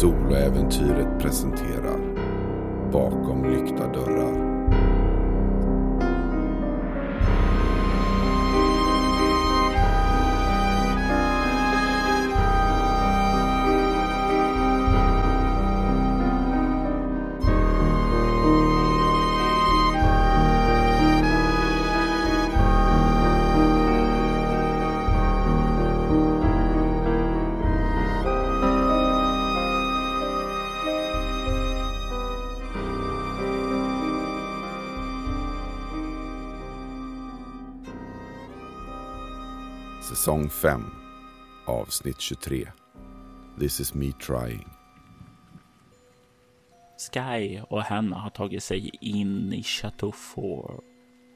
Solo-äventyret presenterar Bakom lyckta dörrar. Säsong 5, avsnitt 23. This is me trying. Sky och Hanna har tagit sig in i Chateau Four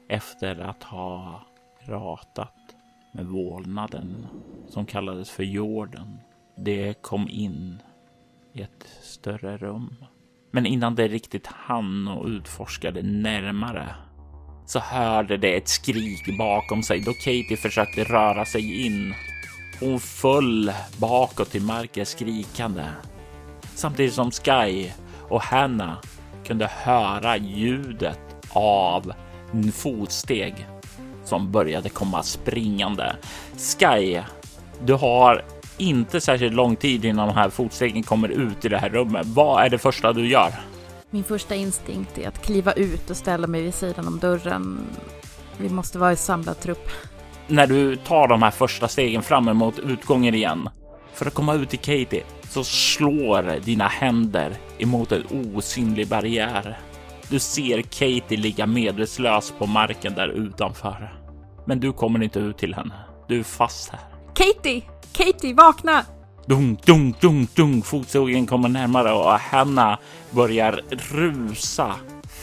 efter att ha pratat med vålnaden som kallades för jorden. Det kom in i ett större rum. Men innan det riktigt hann och utforskade närmare så hörde det ett skrik bakom sig då Katie försökte röra sig in. Hon föll bakåt till marken skrikande. Samtidigt som Sky och Hanna kunde höra ljudet av en fotsteg som började komma springande. Sky, du har inte särskilt lång tid innan de här fotstegen kommer ut i det här rummet. Vad är det första du gör? Min första instinkt är att kliva ut och ställa mig vid sidan om dörren. Vi måste vara i samlad trupp. När du tar de här första stegen fram emot utgången igen, för att komma ut till Katie, så slår dina händer emot en osynlig barriär. Du ser Katie ligga medvetslös på marken där utanför. Men du kommer inte ut till henne. Du är fast här. Katie! Katie, vakna! Dunk, dunk, dunk, dunk. Fotstegen kommer närmare och Hanna börjar rusa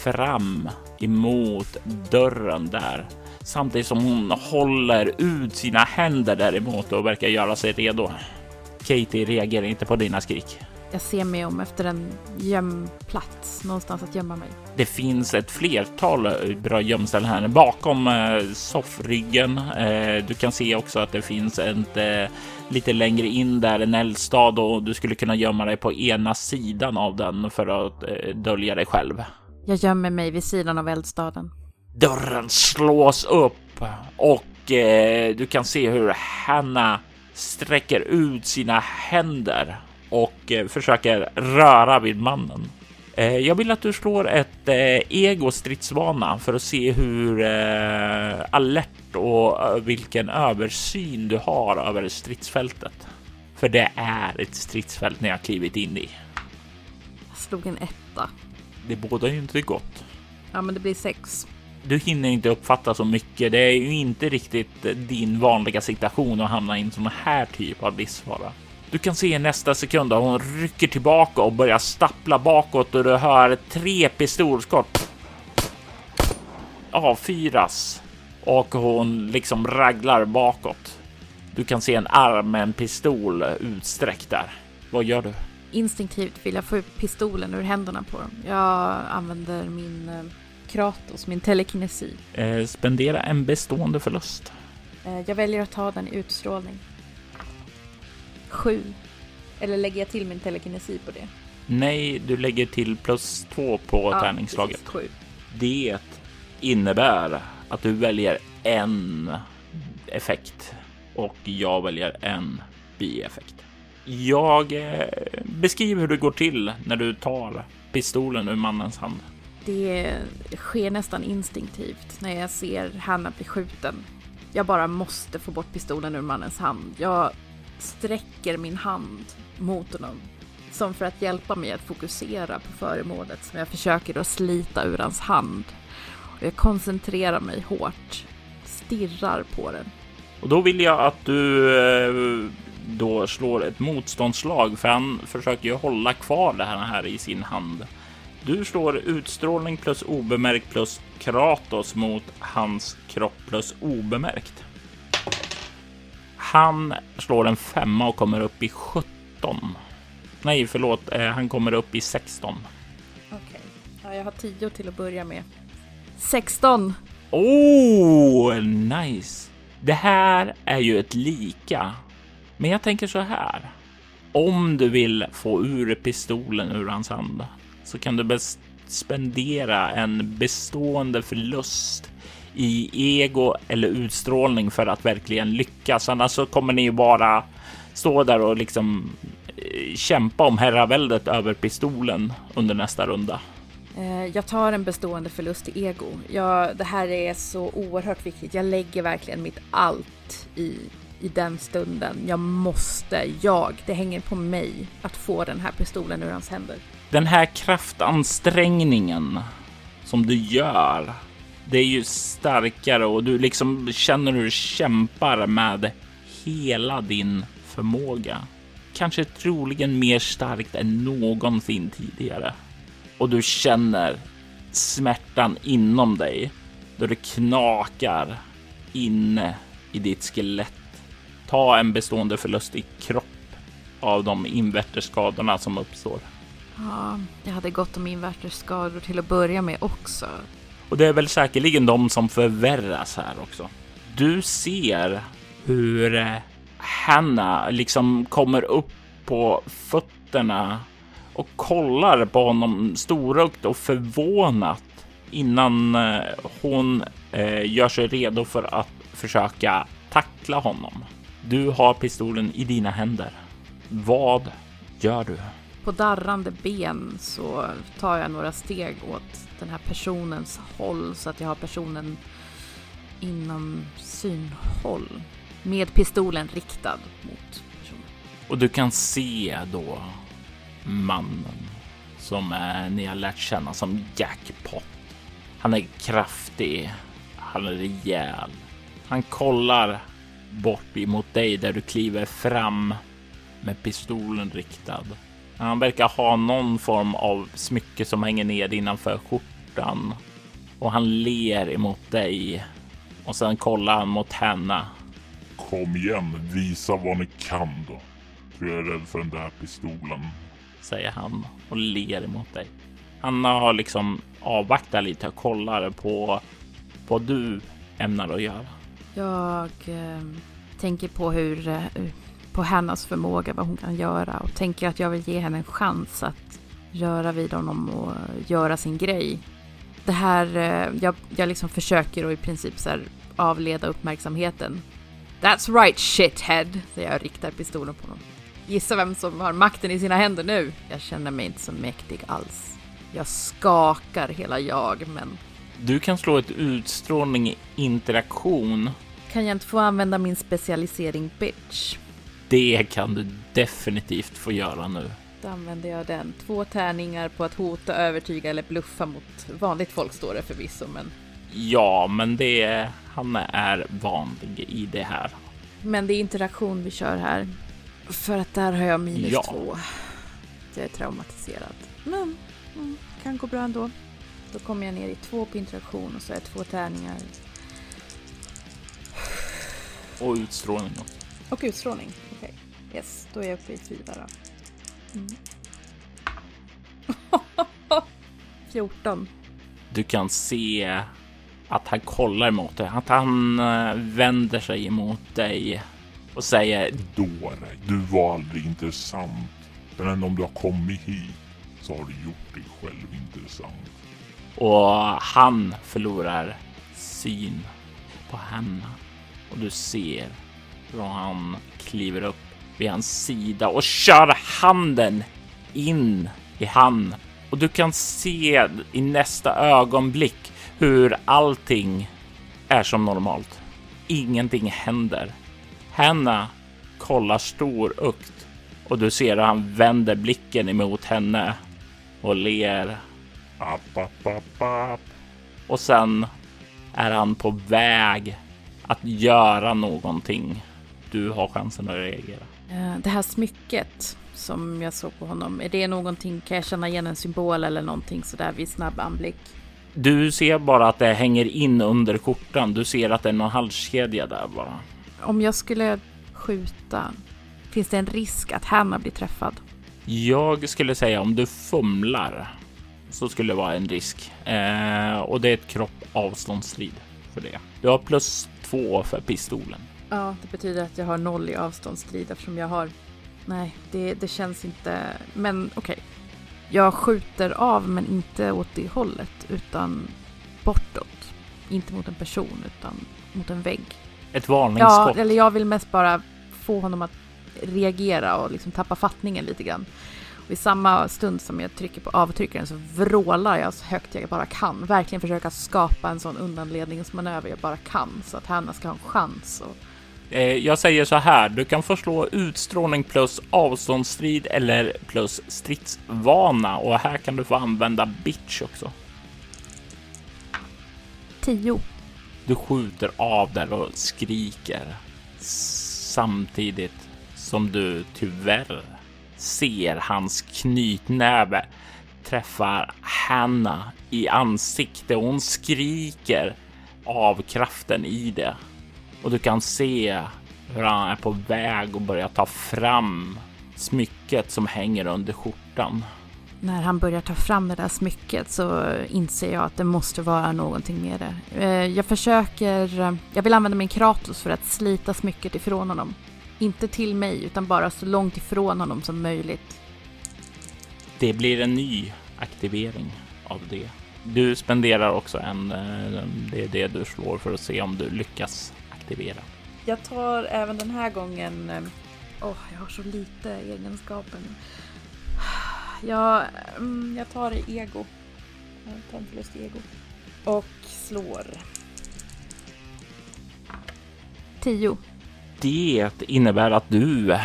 fram emot dörren där. Samtidigt som hon håller ut sina händer däremot och verkar göra sig redo. Katie reagerar inte på dina skrik. Jag ser mig om efter en gömplats någonstans att gömma mig. Det finns ett flertal bra gömställen här bakom soffryggen. Du kan se också att det finns ett lite längre in där en eldstad och du skulle kunna gömma dig på ena sidan av den för att dölja dig själv. Jag gömmer mig vid sidan av eldstaden. Dörren slås upp och du kan se hur Hanna sträcker ut sina händer och försöker röra vid mannen. Jag vill att du slår ett ego-stridsvana för att se hur alert och vilken översyn du har över stridsfältet. För det är ett stridsfält när jag klivit in i. Jag slog en 1. Det båda ju inte gott. Ja, men det blir 6. Du hinner inte uppfatta så mycket. Det är ju inte riktigt din vanliga situation att hamna i en sån här typ av livsfara. Du kan se nästa sekund att hon rycker tillbaka och börjar stappla bakåt och du hör 3 pistolskott avfyras och hon liksom raglar bakåt. Du kan se en arm med en pistol utsträckt där. Vad gör du? Instinktivt vill jag få ut pistolen ur händerna på dem. Jag använder min kratos, min telekinesi. Spendera en bestående förlust. Jag väljer att ta den i utstrålning. 7. Eller lägger jag till min telekinesi på det? Nej, du lägger till +2 på tärningsslaget. 7. Det innebär att du väljer en effekt och jag väljer en bieffekt. Jag beskriver hur det går till när du tar pistolen ur mannens hand. Det sker nästan instinktivt när jag ser Hanna bli skjuten. Jag bara måste få bort pistolen ur mannens hand. Jag sträcker min hand mot honom som för att hjälpa mig att fokusera på föremålet som jag försöker att slita ur hans hand. Och jag koncentrerar mig hårt, stirrar på den. Och då vill jag att du då slår ett motståndslag för han försöker ju hålla kvar det här i sin hand. Du slår utstrålning plus obemärkt plus kratos mot hans kropp plus obemärkt. Han slår en 5 och kommer upp i 17. Nej, förlåt. Han kommer upp i 16. Okej. Ja, jag har 10 till att börja med. 16! Oh, nice! Det här är ju ett lika. Men jag tänker så här. Om du vill få ur pistolen ur hans hand så kan du spendera en bestående förlust i ego eller utstrålning för att verkligen lyckas. Annars så kommer ni ju bara stå där och liksom kämpa om herraväldet över pistolen under nästa runda. Jag tar en bestående förlust i ego. Det här är så oerhört viktigt. Jag lägger verkligen mitt allt i den stunden. Det hänger på mig att få den här pistolen ur hans händer. Den här kraftansträngningen som du gör, det är ju starkare och du liksom känner hur du kämpar med hela din förmåga. Kanske troligen mer starkt än någonsin tidigare. Och du känner smärtan inom dig då det knakar inne i ditt skelett. Ta en bestående förlust i kropp av de inverterskadorna som uppstår. Ja, jag hade gått om inverterskador till att börja med också. Och det är väl säkerligen de som förvärras här också. Du ser hur Hanna liksom kommer upp på fötterna och kollar på honom storögt och förvånat innan hon gör sig redo för att försöka tackla honom. Du har pistolen i dina händer. Vad gör du? På darrande ben så tar jag några steg åt den här personens håll så att jag har personen inom synhåll med pistolen riktad mot personen. Och du kan se då mannen som ni har lärt känna som Jackpot. Han är kraftig, han är rejäl. Han kollar bort emot dig där du kliver fram med pistolen riktad. Han verkar ha någon form av smycke som hänger ned innanför skjortan. Och han ler emot dig. Och sen kollar han mot Hanna. Kom igen, visa vad ni kan då. Du är rädd för den där pistolen, säger han och ler emot dig. Hanna har liksom avvaktat lite och kollar på vad du ämnar att göra. Jag tänker på på Hannas förmåga, vad hon kan göra, och tänker att jag vill ge henne en chans att röra vid honom och göra sin grej. Det här, jag liksom försöker och i princip så här avleda uppmärksamheten. That's right, shithead, så jag riktar pistolen på honom. Gissa vem som har makten i sina händer nu? Jag känner mig inte så mäktig alls. Jag skakar hela jag, men... Du kan slå ett utstrålning i interaktion. Kan jag inte få använda min specialisering, bitch? Det kan du definitivt få göra nu. Då använder jag den. 2 tärningar på att hota, övertyga eller bluffa mot vanligt folk står det förvisso, men... Ja, men han är vanlig i det här. Men det är interaktion vi kör här. För att där har jag minus 2. Jag är traumatiserad. Men kan gå bra ändå. Då kommer jag ner i 2 på interaktion och så är det 2 tärningar. Och utstrålning då. Och utstrålning, okej. Okay. Yes, då är jag uppe i 4 då. 14. Du kan se att han kollar mot dig. Att han vänder sig emot dig och säger: Dåre, du var aldrig intressant. Men om du har kommit hit så har du gjort dig själv intressant. Och han förlorar syn på henne. Och du ser hur han kliver upp vid hans sida och kör handen in i han. Och du kan se i nästa ögonblick hur allting är som normalt. Ingenting händer. Hanna kollar storögt och du ser hur han vänder blicken emot henne och ler. App, app, app, app. Och sen är han på väg att göra någonting. Du har chansen att reagera. Det här smycket som jag såg på honom, är det någonting, kan jag känna igen en symbol eller någonting sådär vid snabb anblick? Du ser bara att det hänger in under kortan. Du ser att det är någon halskedja där bara. Om jag skulle skjuta, finns det en risk att Hanna blir träffad? Jag skulle säga om du fumlar så skulle det vara en risk. Och det är ett kroppavståndsstrid för det. Du har plus 2 för pistolen. Ja, det betyder att jag har 0 i avståndsstrid eftersom jag har Nej, det känns inte. Men okej. Jag skjuter av, men inte åt det hållet, utan bortåt. Inte mot en person, utan mot en vägg. Ett varningsskott. Ja, eller jag vill mest bara få honom att reagera och liksom tappa fattningen lite grann. Och i samma stund som jag trycker på avtryckaren så vrålar jag så högt jag bara kan. Verkligen försöka skapa en sån undanledningsmanöver jag bara kan, så att Hanna ska ha en chans. Jag säger så här, du kan förslå utstrålning plus avståndsstrid eller plus stridsvana. Och här kan du få använda bitch också. 10. Du skjuter av där och skriker, samtidigt som du tyvärr ser hans knytnäve träffar Hanna i ansiktet. Hon skriker av kraften i det. Och du kan se hur han är på väg och börjar ta fram smycket som hänger under skjortan. När han börjar ta fram det där smycket så inser jag att det måste vara någonting med det. Jag vill använda min kratos för att slita smycket ifrån honom. Inte till mig, utan bara så långt ifrån honom som möjligt. Det blir en ny aktivering av det. Du spenderar också det är det du slår för att se om du lyckas aktivera. Jag tar även den här gången... jag har så lite egenskapen. Jag tar ego. Jag tar en förlust ego. Och slår. 10. Det innebär att du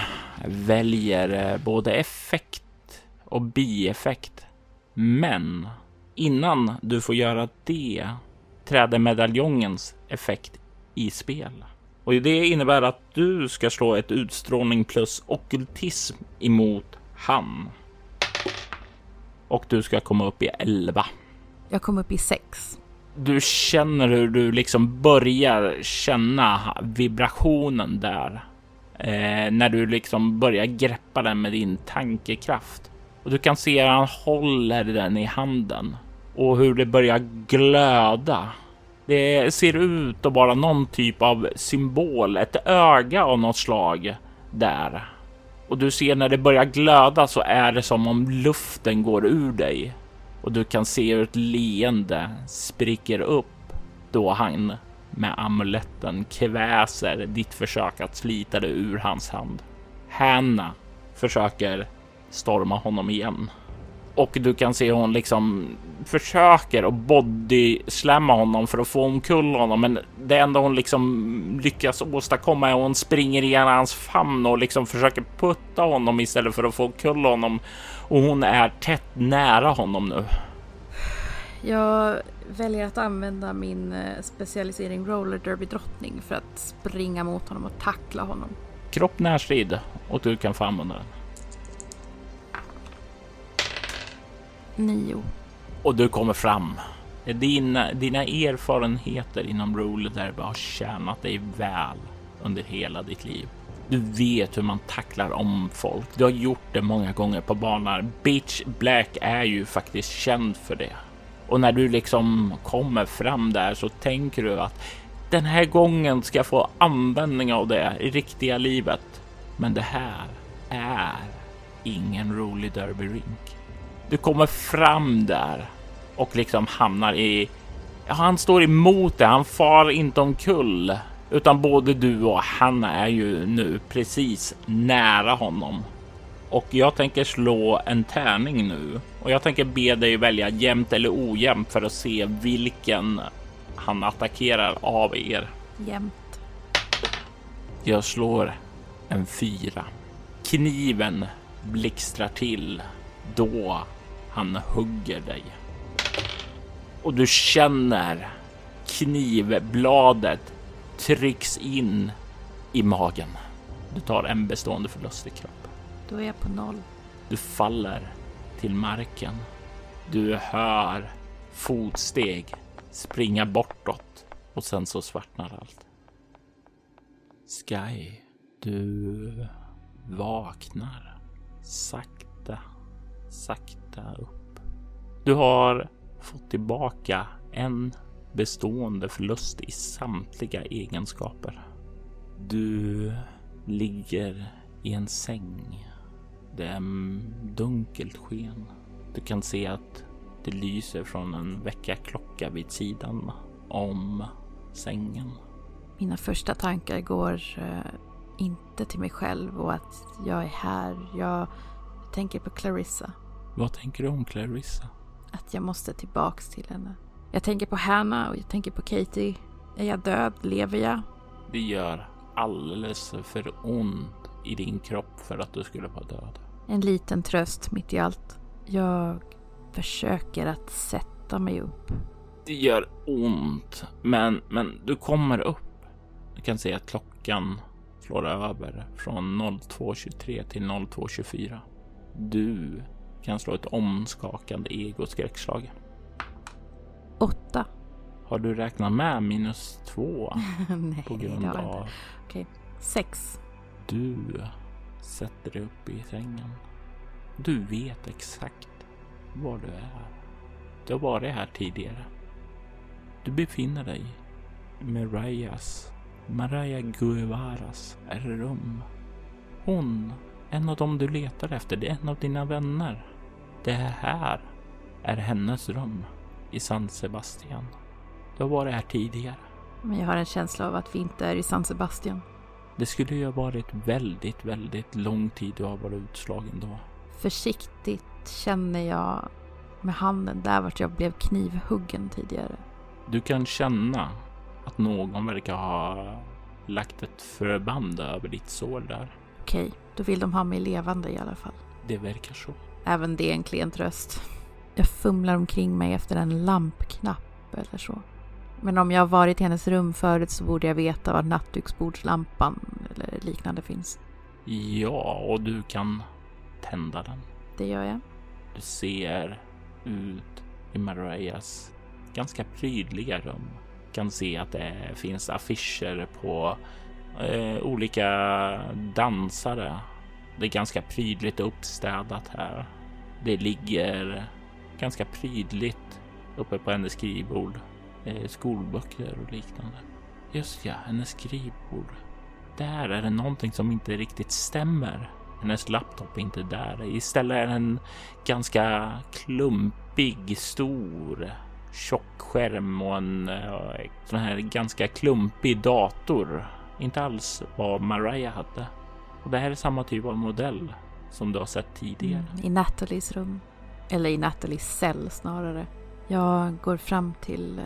väljer både effekt och bieffekt. Men innan du får göra det träder medaljongens effekt i spel. Och det innebär att du ska slå ett utstrålning plus ockultism emot han. Och du ska komma upp i 11. Jag kom upp i 6. Du känner hur du liksom börjar känna vibrationen där. När du liksom börjar greppa den med din tankekraft. Och du kan se att han håller den i handen. Och hur det börjar glöda. Det ser ut att vara någon typ av symbol. Ett öga av något slag där. Och du ser när det börjar glöda så är det som om luften går ur dig. Och du kan se hur ett leende spricker upp då han med amuletten kväser ditt försök att slita det ur hans hand. Hanna försöker storma honom igen. Och du kan se hon liksom försöker att bodyslamma honom för att få omkull honom. Men det enda hon liksom lyckas åstadkomma är att hon springer igen hans famn och liksom försöker putta honom istället för att få omkull honom. Och hon är tätt nära honom nu. Jag väljer att använda min specialisering roller derby drottning för att springa mot honom och tackla honom. Kropp närstrid, och du kan få använda den. 9. Och du kommer fram. Dina erfarenheter inom roller derby har tjänat dig väl under hela ditt liv. Du vet hur man tacklar om folk. Du har gjort det många gånger på banan. Bitch Black är ju faktiskt känd för det. Och när du liksom kommer fram där så tänker du att den här gången ska jag få användning av det i riktiga livet. Men det här är ingen rolig derbyrink. Du kommer fram där och liksom hamnar i... Han står emot det, han far inte omkull. Utan både du och Hanna är ju nu precis nära honom. Och jag tänker slå en tärning nu. Och jag tänker be dig välja jämnt eller ojämnt för att se vilken han attackerar av er. Jämnt. Jag slår en 4. Kniven blixtrar till då han hugger dig. Och du känner knivbladet trycks in i magen. Du tar en bestående förlust i kropp. Då är jag på 0. Du faller till marken. Du hör fotsteg springa bortåt och sen så svartnar allt. Sky, du vaknar sakta, sakta upp. Du har fått tillbaka en bestående förlust i samtliga egenskaper. Du ligger i en säng Det är dunkelt sken. Du kan se att det lyser från en väckarklocka vid sidan om sängen. Mina första tankar går inte till mig själv och att jag är här. Jag tänker på Clarissa. Vad tänker du om Clarissa? Att jag måste tillbaks till henne. Jag tänker på Hanna och jag tänker på Katie. Är jag död? Lever jag? Det gör alldeles för ont i din kropp för att du skulle vara död. En liten tröst mitt i allt. Jag försöker att sätta mig upp. Det gör ont, men du kommer upp. Du kan se att klockan slår över från 02.23 till 02.24. Du kan slå ett omskakande egoskräckslag. 8. Har du räknat med minus 2? Nej, på grund av... Okej, 6. Du sätter dig upp i sängen. Du vet exakt var du är. Du har varit här tidigare. Du befinner dig i Mariah Guevaras rum. Hon, en av dem du letar efter, det är en av dina vänner. Det här är hennes rum i San Sebastian. Du har varit här tidigare. Men jag har en känsla av att vi inte är i San Sebastian. Det skulle ju ha varit väldigt, väldigt lång tid du har varit utslagen då. Försiktigt känner jag med handen där vart jag blev knivhuggen tidigare. Du kan känna att någon verkar ha lagt ett förband över ditt sår där. Okej, då vill de ha mig levande i alla fall. Det verkar så. Även det är en klen tröst. Jag fumlar omkring mig efter en lampknapp eller så. Men om jag har varit i hennes rum förut så borde jag veta var nattduksbordslampan eller liknande finns. Ja, och du kan tända den. Det gör jag. Du ser ut i Marias ganska prydliga rum. Du kan se att det finns affischer på olika dansare. Det är ganska prydligt uppstädat här. Det ligger ganska prydligt uppe på hennes skrivbord. Skolböcker och liknande. Just ja, hennes skrivbord. Där är det någonting som inte riktigt stämmer. Hennes laptop är inte där. Istället är en ganska klumpig, stor, tjock skärm och en sån här ganska klumpig dator. Inte alls vad Mariah hade. Och det här är samma typ av modell som du har sett tidigare. I Natalies rum. Eller i Natalies cell snarare. Jag går fram till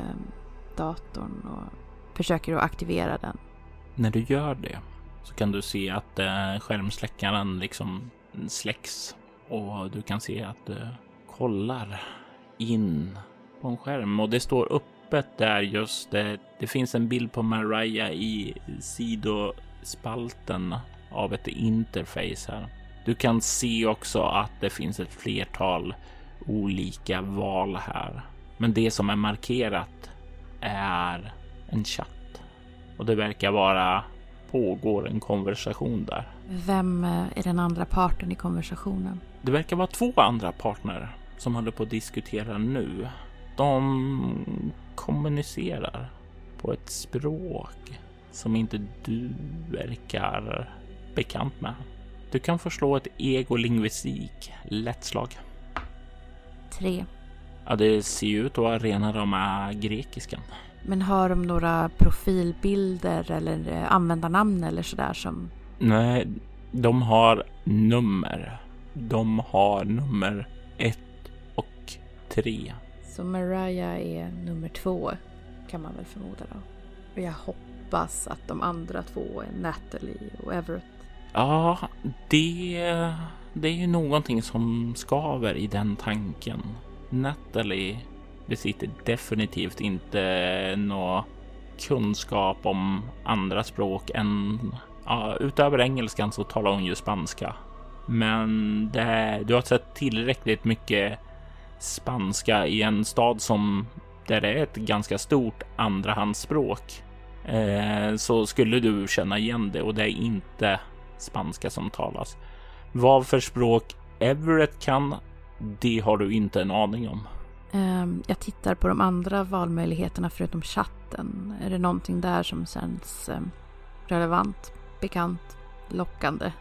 datorn och försöker att aktivera den. När du gör det så kan du se att skärmsläckaren liksom släcks. Och du kan se att du kollar in på en skärm. Och det står öppet där just. Det finns en bild på Mariah i sidospalten av ett interface här. Du kan se också att det finns ett flertal olika val här. Men det som är markerat är en chatt. Och det verkar vara pågår en konversation där. Vem är den andra parten i konversationen? Det verkar vara två andra partner som håller på att diskutera nu. De kommunicerar på ett språk som inte du verkar bekant med. Du kan förslå ett ego-lingvistik lätt slag. 3. Ja, det ser ju ut att vara rena rama grekiskan. Men har de några profilbilder eller användarnamn eller sådär som... Nej, de har nummer. De har nummer 1 och 3. Så Mariah är nummer 2 kan man väl förmoda då. Och jag hoppas att de andra två är Natalie och Everett. Ja, det är ju någonting som skaver i den tanken. Natalie besitter definitivt inte någon kunskap om andra språk än... Ja, utöver engelskan så talar hon ju spanska. Men du har sett tillräckligt mycket spanska i en stad som där det är ett ganska stort andrahandsspråk. Så skulle du känna igen det och det är inte spanska som talas. Vad för språk Everett kan, det har du inte en aning om. Jag tittar på de andra valmöjligheterna förutom chatten. Är det någonting där som känns relevant, bekant, lockande?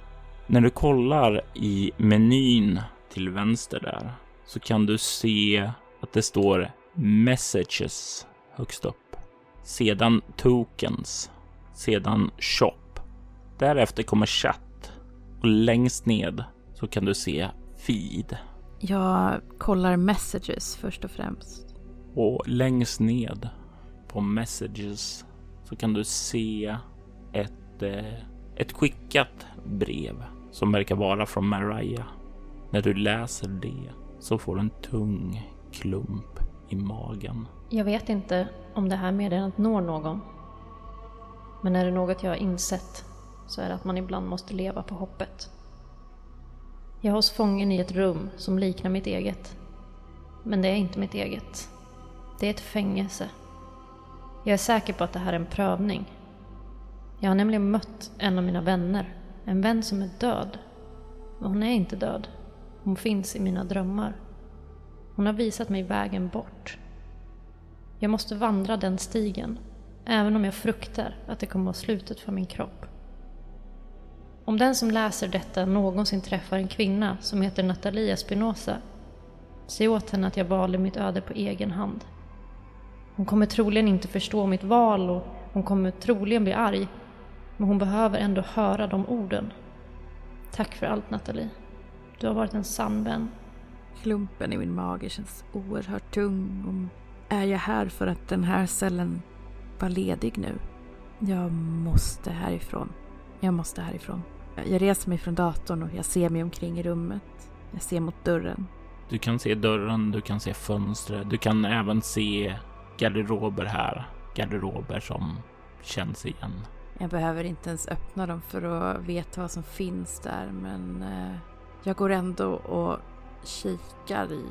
När du kollar i menyn till vänster där så kan du se att det står messages högst upp. Sedan tokens. Sedan shop. Därefter kommer chatt. Och längst ned så kan du se feed. Jag kollar messages först och främst. Och längst ned på messages så kan du se ett skickat brev som verkar vara från Mariah. När du läser det så får du en tung klump i magen. Jag vet inte om det här meddelandet når någon. Men är det något jag har insett så är det att man ibland måste leva på hoppet. Jag hålls fången i ett rum som liknar mitt eget. Men det är inte mitt eget. Det är ett fängelse. Jag är säker på att det här är en prövning. Jag har nämligen mött en av mina vänner. En vän som är död. Men hon är inte död. Hon finns i mina drömmar. Hon har visat mig vägen bort. Jag måste vandra den stigen. Även om jag fruktar att det kommer vara slutet för min kropp. Om den som läser detta någonsin träffar en kvinna som heter Natalia Spinoza, säg åt henne att jag valde mitt öde på egen hand. Hon kommer troligen inte förstå mitt val och hon kommer troligen bli arg. Men hon behöver ändå höra de orden. Tack för allt, Natalie. Du har varit en sann vän. Klumpen i min mage känns oerhört tung. Är jag här för att den här cellen var ledig nu? Jag måste härifrån. Jag reser mig från datorn och jag ser mig omkring i rummet. Jag ser mot dörren. Du kan se dörren, du kan se fönstret. Du kan även se garderober här. Garderober som känns igen. Jag behöver inte ens öppna dem för att veta vad som finns där. Men jag går ändå och kikar i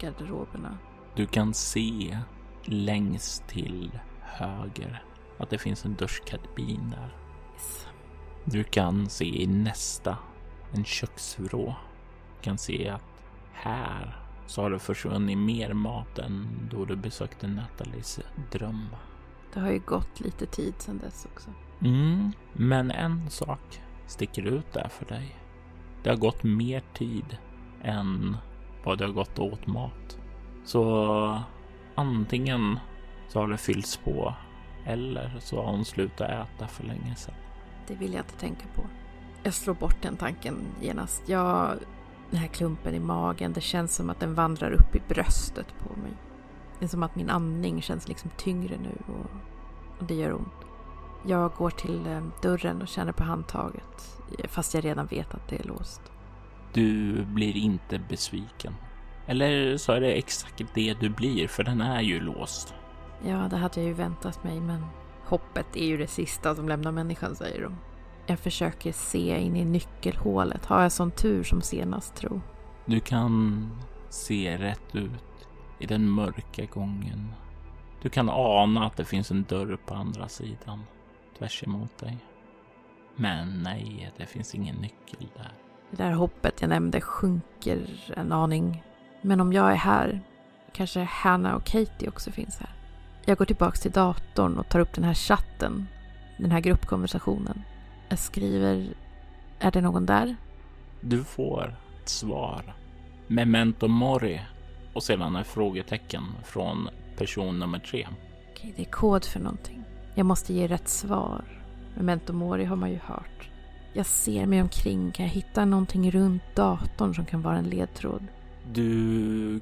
garderoberna. Du kan se längst till höger att det finns en duschkabin där. Yes. Du kan se i nästa en köksvrå. Du kan se att här så har det försvunnit mer mat än då du besökte Natalies dröm. Det har ju gått lite tid sedan dess också. Men en sak sticker ut där för dig. Det har gått mer tid än vad det har gått åt mat. Så antingen så har det fyllts på eller så har hon slutat äta för länge sedan. Det vill jag inte tänka på. Jag slår bort den tanken genast. Den här klumpen i magen, det känns som att den vandrar upp i bröstet på mig. Det är som att min andning känns liksom tyngre nu och det gör ont. Jag går till dörren och känner på handtaget, fast jag redan vet att det är låst. Du blir inte besviken. Eller så är det exakt det du blir, för den är ju låst. Ja, det hade jag ju väntat mig, men hoppet är ju det sista som lämnar människan, säger de. Jag försöker se in i nyckelhålet. Har jag sån tur som senast, tro? Du kan se rätt ut i den mörka gången. Du kan ana att det finns en dörr på andra sidan, tvärs emot dig. Men nej, det finns ingen nyckel där. Det där hoppet jag nämnde sjunker en aning. Men om jag är här, kanske Hanna och Katie också finns här. Jag går tillbaka till datorn och tar upp den här chatten, den här gruppkonversationen. Jag skriver, är det någon där? Du får ett svar. Memento mori. Och sedan är frågetecken från person nummer 3. Okej, det är kod för någonting. Jag måste ge rätt svar. Memento mori har man ju hört. Jag ser mig omkring. Kan jag hitta någonting runt datorn som kan vara en ledtråd? Du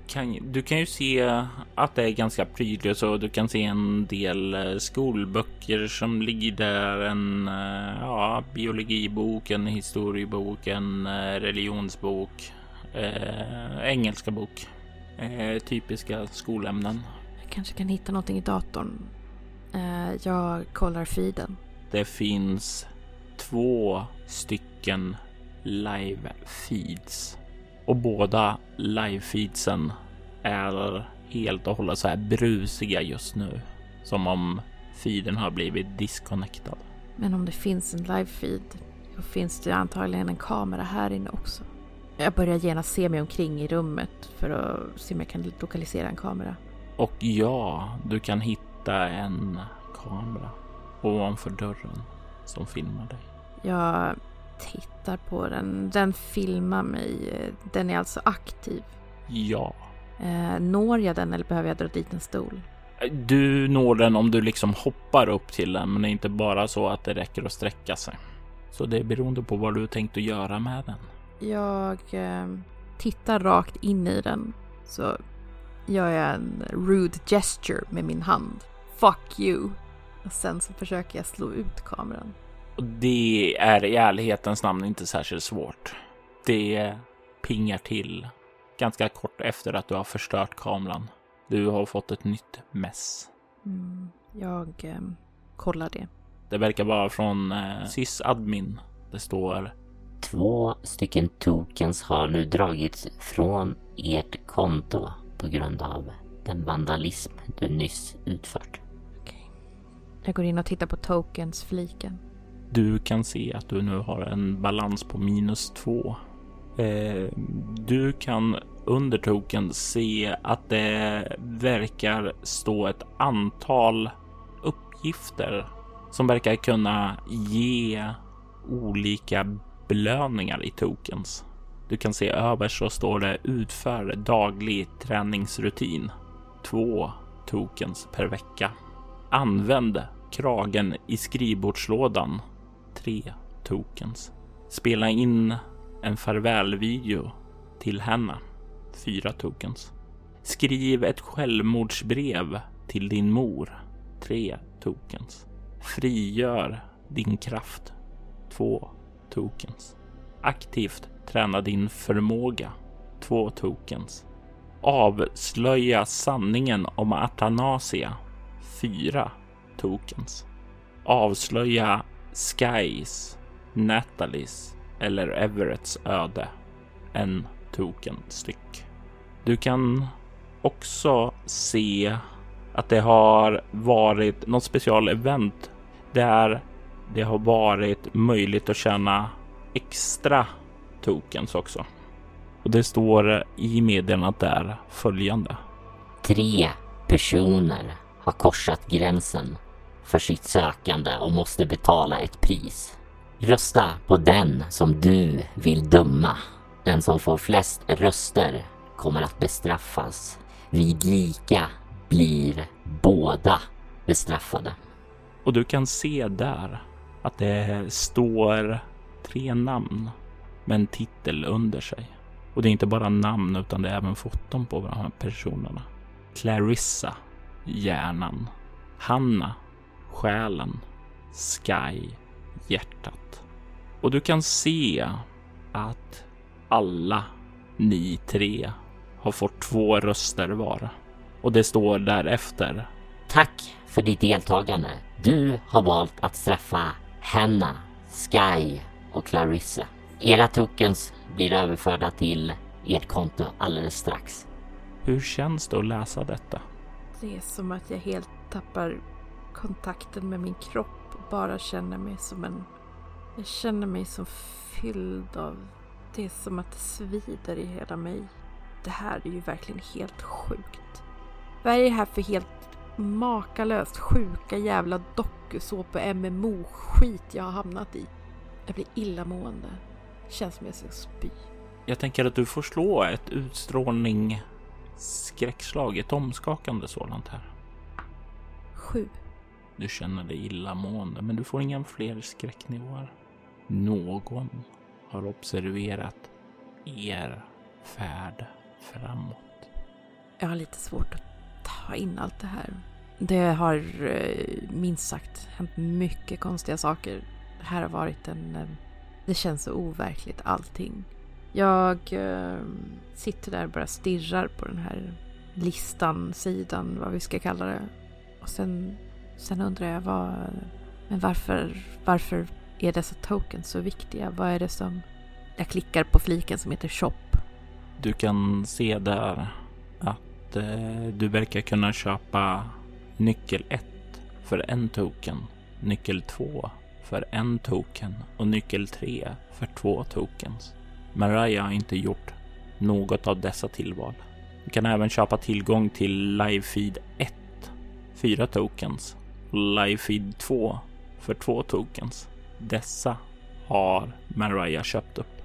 kan ju se att det är ganska prydligt, så du kan se en del skolböcker som ligger där, biologibok, en historiebok, en religionsbok, engelska bok, typiska skolämnen. Jag kanske kan hitta någonting i datorn. Jag kollar feeden. Det finns 2 stycken live feeds. Och båda live-feedsen är helt och hållet så här brusiga just nu. Som om feeden har blivit disconnectad. Men om det finns en live-feed så finns det antagligen en kamera här inne också. Jag börjar genast se mig omkring i rummet för att se om jag kan lokalisera en kamera. Och ja, du kan hitta en kamera ovanför dörren som filmar dig. Jag tittar på den. Den filmar mig. Den är alltså aktiv. Ja. Når jag den eller behöver jag dra dit en stol? Du når den om du liksom hoppar upp till den. Men det är inte bara så att det räcker att sträcka sig. Så det är beroende på vad du tänkt att göra med den. Jag tittar rakt in i den. Så gör jag en rude gesture med min hand. Fuck you. Och sen så försöker jag slå ut kameran. Och det är i ärlighetens namn inte särskilt svårt. Det pingar till ganska kort efter att du har förstört kameran. Du har fått ett nytt mess. Jag kollar det. Det verkar vara från sysadmin. Det står: 2 stycken tokens har nu dragits från ert konto på grund av den vandalism du nyss utfört. Okej. Jag går in och tittar på tokens-fliken. Du kan se att du nu har en balans på -2. Du kan under token se att det verkar stå ett antal uppgifter som verkar kunna ge olika belöningar i tokens. Du kan se överst så står det: utför daglig träningsrutin. 2 tokens per vecka. Använd kragen i skrivbordslådan. 3 tokens. Spela in en farvälvideo till Hanna. 4 tokens. Skriv ett självmordsbrev till din mor. 3 tokens. Frigör din kraft. 2 tokens. Aktivt träna din förmåga. 2 tokens. Avslöja sanningen om Athanasia. 4 tokens. Avslöja Skys, Natalies eller Everetts öde. 1 token styck. Du kan också se att det har varit något specialevent där det har varit möjligt att tjäna extra tokens också. Och det står i meddelandet där följande: 3 personer har korsat gränsen för sitt sökande och måste betala ett pris. Rösta på den som du vill döma. Den som får flest röster kommer att bestraffas. Vid lika blir båda bestraffade. Och du kan se där att det står 3 namn med en titel under sig. Och det är inte bara namn utan det är även foton på de här personerna. Clarissa, hjärnan. Hanna, själen. Sky, hjärtat. Och du kan se att alla ni 3 har fått 2 röster var. Och det står därefter: tack för ditt deltagande. Du har valt att träffa Hanna, Sky och Clarissa. Era tokens blir överförda till ert konto alldeles strax. Hur känns det att läsa detta? Det är som att jag helt tappar kontakten med min kropp och bara känner mig som en... Jag känner mig som fylld av... Det är som att det svider i hela mig. Det här är ju verkligen helt sjukt. Vad är det här för helt makalöst sjuka jävla dokusåpa-MMO-skit jag har hamnat i? Jag blir illamående. Känns som jag ska spy. Jag tänker att du får slå ett utstrålning skräckslag, ett omskakande sådant här. 7. Du känner dig illamående, men du får inga fler skräcknivåer. Någon har observerat er färd framåt. Jag har lite svårt att ta in allt det här. Det har minst sagt hänt mycket konstiga saker. Det här har varit en... Det känns så overkligt allting. Jag sitter där och bara stirrar på den här listan, sidan, vad vi ska kalla det. Och sen undrar jag varför är dessa tokens så viktiga? Vad är det som... Jag klickar på fliken som heter shop. Du kan se där att du verkar kunna köpa nyckel 1 för 1 token, nyckel 2 för 1 token och nyckel 3 för 2 tokens. Mariah har inte gjort något av dessa tillval. Du kan även köpa tillgång till livefeed 1 4 tokens och livefeed 2 för 2 tokens. Dessa har Mariah köpt upp.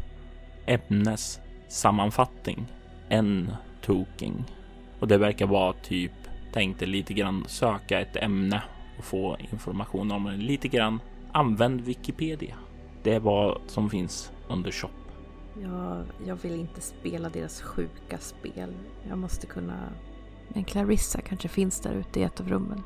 Ämnessammanfattning. En toking. Och det verkar vara typ, tänkte lite grann söka ett ämne och få information om det. Lite grann använd Wikipedia. Det är vad som finns under shop. Jag vill inte spela deras sjuka spel. Jag måste kunna... Men Clarissa kanske finns där ute i ett av rummen.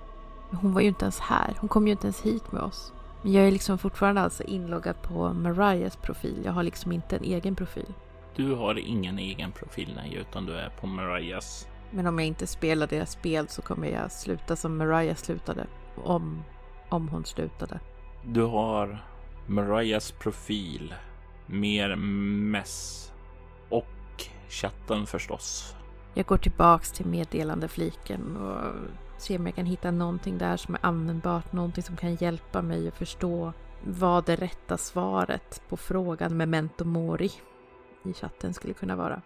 Men hon var ju inte ens här. Hon kom ju inte ens hit med oss. Men jag är liksom fortfarande alltså inloggad på Mariahs profil. Jag har liksom inte en egen profil. Du har ingen egen profil, nej, utan du är på Mariahs. Men om jag inte spelar deras spel så kommer jag sluta som Mariah slutade. Om hon slutade. Du har Mariahs profil, mer mess och chatten förstås. Jag går tillbaks till meddelandefliken och ser om jag kan hitta någonting där som är användbart, någonting som kan hjälpa mig att förstå vad det rätta svaret på frågan memento mori i chatten skulle kunna vara.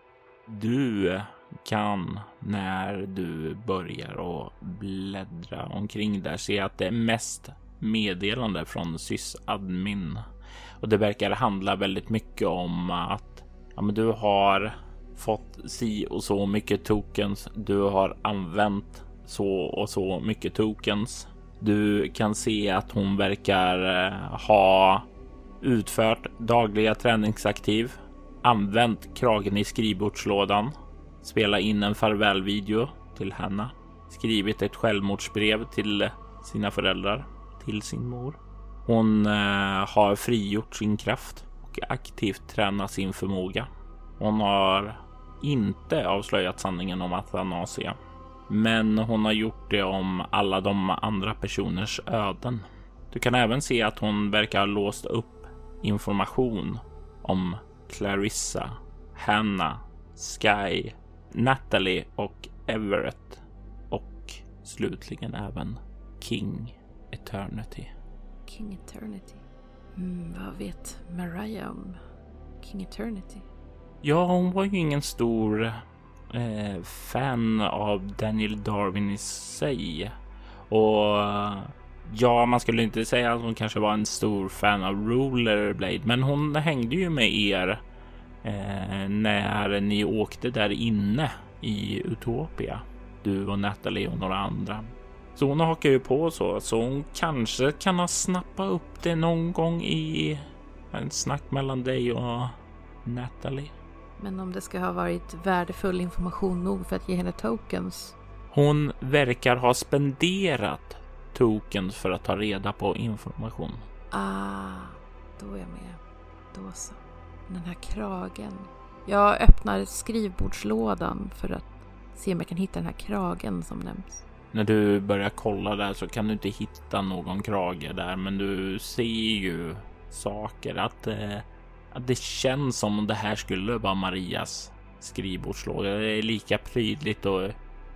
Du kan, när du börjar och bläddra omkring där, se att det är mest meddelande från sysadmin. Och det verkar handla väldigt mycket om att ja, men du har fått si och så mycket tokens. Du har använt så och så mycket tokens. Du kan se att hon verkar ha utfört dagliga träningsaktiv. Använt kragen i skrivbordslådan. Spela in en farvälvideo till Hanna. Skrivit ett självmordsbrev till sina föräldrar. Till sin mor. Hon har frigjort sin kraft och aktivt tränat sin förmåga. Hon har inte avslöjat sanningen om Athanasia, men hon har gjort det om alla de andra personers öden. Du kan även se att hon verkar ha låst upp information om Clarissa, Hanna, Sky, Natalie och Everett och slutligen även King Eternity. King Eternity. Vad vet Mariah om King Eternity? Ja, hon var ju ingen stor fan av Daniel Darwin i sig. Och ja, man skulle inte säga att hon kanske var en stor fan av Rollerblade. Men hon hängde ju med er när ni åkte där inne i Utopia. Du och Natalie och några andra. Så hon hakar ju på så hon kanske kan ha snappat upp det någon gång i en snack mellan dig och Natalie. Men om det ska ha varit värdefull information nog för att ge henne tokens? Hon verkar ha spenderat tokens för att ta reda på information. Då är jag med. Då så. Den här kragen. Jag öppnar skrivbordslådan för att se om jag kan hitta den här kragen som nämns. När du börjar kolla där så kan du inte hitta någon krage där. Men du ser ju saker att det känns som om det här skulle vara Marias skrivbordslåda. Det är lika prydligt och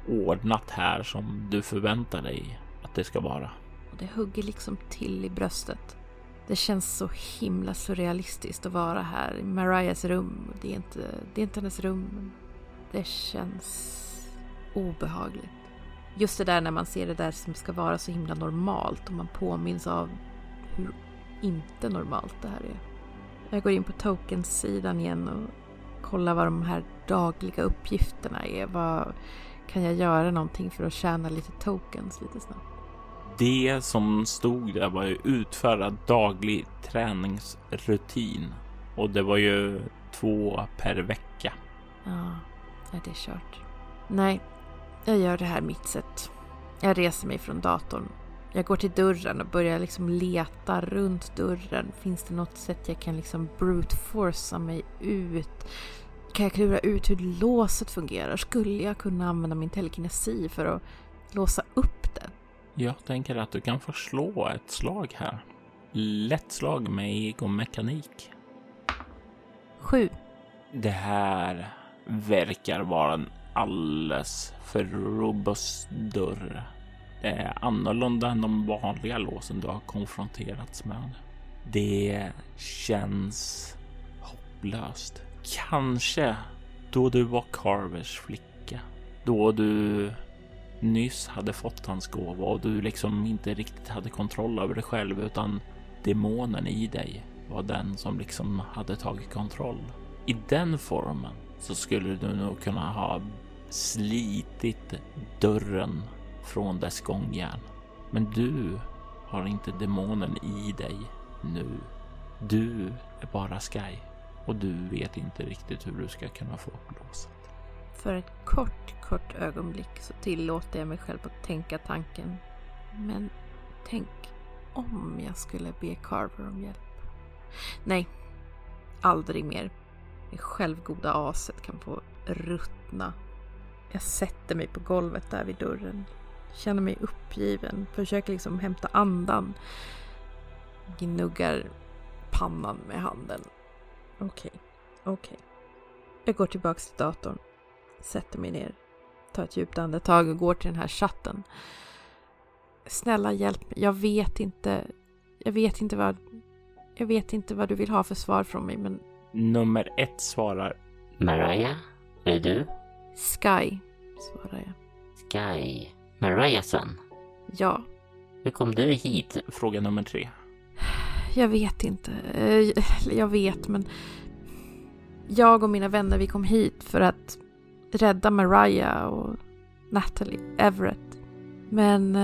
ordnat här som du förväntar dig att det ska vara. Och det hugger liksom till i bröstet. Det känns så himla surrealistiskt att vara här i Marias rum. Det är inte hennes rum. Men det känns obehagligt. Just det där när man ser det där som ska vara så himla normalt och man påminns av hur inte normalt det här är. Jag går in på tokensidan igen och kollar vad de här dagliga uppgifterna är. Vad kan jag göra någonting för att tjäna lite tokens lite snabbt? Det som stod där var ju utföra daglig träningsrutin. Och det var ju 2 per vecka. Ja, det är kört. Nej. Jag gör det här mitt sätt. Jag reser mig från datorn. Jag går till dörren och börjar liksom leta runt dörren. Finns det något sätt jag kan liksom brute-forca mig ut? Kan jag klura ut hur låset fungerar? Skulle jag kunna använda min telekinesi för att låsa upp den? Jag tänker att du kan förslå ett slag här. Lätt slag med egomekanik. 7. Det här verkar vara en alldeles för robust dörr. Det är annorlunda än de vanliga låsen du har konfronterats med. Det känns hopplöst. Kanske då du var Carvers flicka. Då du nyss hade fått hans gåva och du liksom inte riktigt hade kontroll över dig själv utan demonen i dig var den som liksom hade tagit kontroll. I den formen så skulle du nog kunna ha slitit dörren från dess gångjärn. Men du har inte demonen i dig nu. Du är bara Sky och du vet inte riktigt hur du ska kunna få upp låset. För ett kort ögonblick så tillåter jag mig själv att tänka tanken. Men tänk om jag skulle be Carver om hjälp. Nej, aldrig mer. Det självgoda aset kan få ruttna. Jag sätter mig på golvet där vid dörren. Känner mig uppgiven. Försöker liksom hämta andan. Gnuggar pannan med handen. Okej. Jag går tillbaka till datorn. Sätter mig ner. Tar ett djupt andetag och går till den här chatten. Snälla hjälp mig. Jag vet inte vad du vill ha för svar från mig, men... Nummer 1 svarar... Mariah, är du? Sky, svarar jag. Sky, Mariahson? Ja. Hur kom du hit? Fråga nummer 3. Jag vet inte. Jag vet, men... Jag och mina vänner, vi kom hit för att rädda Mariah och Natalie, Everett. Men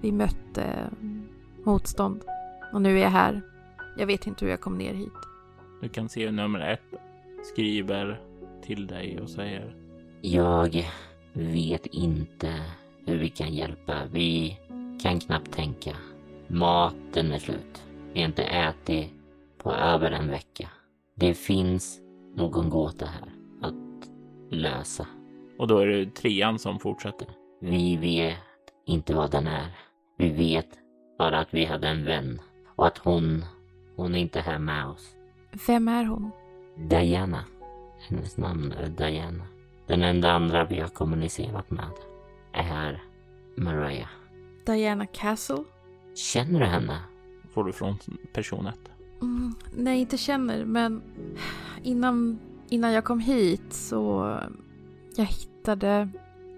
vi mötte motstånd. Och nu är jag här. Jag vet inte hur jag kom ner hit. Du kan se hur nummer 1 skriver till dig och säger: jag vet inte hur vi kan hjälpa. Vi kan knappt tänka. Maten är slut. Vi har inte ätit på över en vecka. Det finns någon gåta här att lösa. Och då är det 3 som fortsätter. Vi vet inte vad den är. Vi vet bara att vi hade en vän. Och att hon är inte här med oss. Vem är hon? Diana. Hennes namn är Diana. Den enda andra vi har kommunicerat med är Mariah. Diana Castle? Känner du henne? Får du från personet? Nej, inte känner. Men innan jag kom hit så... Jag hittade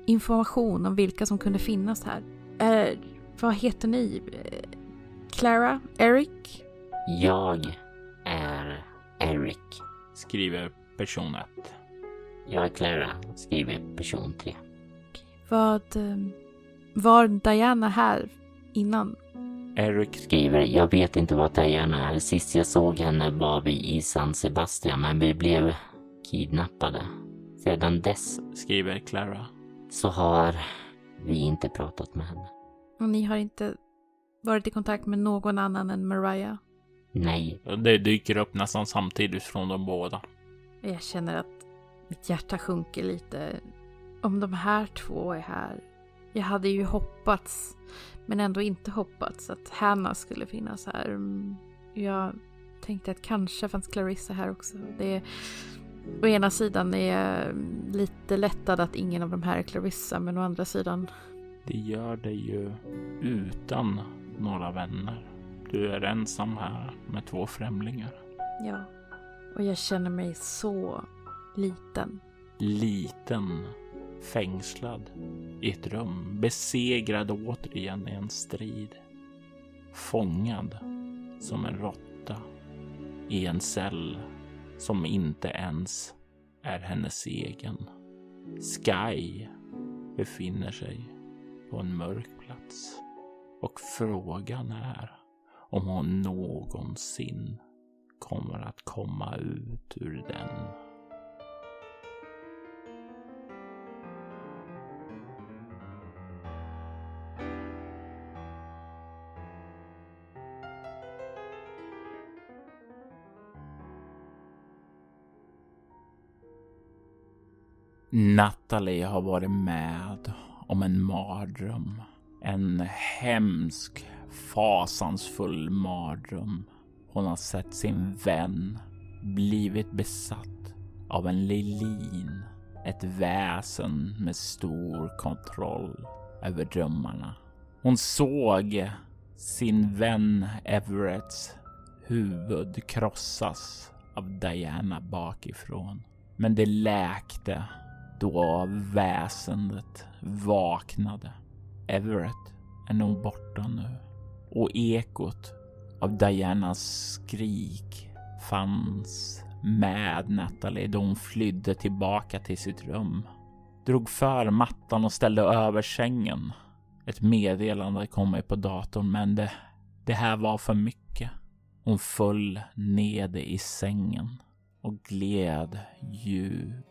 information om vilka som kunde finnas här. Vad heter ni? Clara? Eric? Jag är Eric, skriver person 1. Jag är Clara, skriver person 3. Var Diana här innan? Eric skriver: jag vet inte vad Diana är. Sist jag såg henne var vi i San Sebastian, men vi blev kidnappade. Sedan dess, skriver Clara, så har vi inte pratat med henne. Och ni har inte varit i kontakt med någon annan än Mariah? Nej. Det dyker upp nästan samtidigt från de båda. Jag känner att mitt hjärta sjunker lite. Om de här 2 är här. Jag hade ju hoppats, men ändå inte hoppats, att Hanna skulle finnas här. Jag tänkte att kanske fanns Clarissa här också. Det är... Å ena sidan är jag lite lättad att ingen av de här är Clarissa, men å andra sidan... Det gör det ju utan några vänner. Du är ensam här med 2 främlingar. Ja, och jag känner mig så liten. Liten, fängslad i ett rum. Besegrad återigen i en strid. Fångad som en råtta i en cell som inte ens är hennes egen. Sky befinner sig på en mörk plats. Och frågan är om hon någonsin kommer att komma ut ur den. Natalie har varit med om en mardröm. En hemsk, fasansfull mardröm. Hon har sett sin vän blivit besatt av en lilin. Ett väsen med stor kontroll över drömmarna. Hon såg sin vän Everetts huvud krossas av Diana bakifrån. Men det läkte då väsendet vaknade. Everett är nog borta nu. Och ekot av Dianas skrik fanns med Natalie då hon flydde tillbaka till sitt rum. Drog för mattan och ställde över sängen. Ett meddelande kom mig på datorn, men det här var för mycket. Hon föll ned i sängen och gled djupt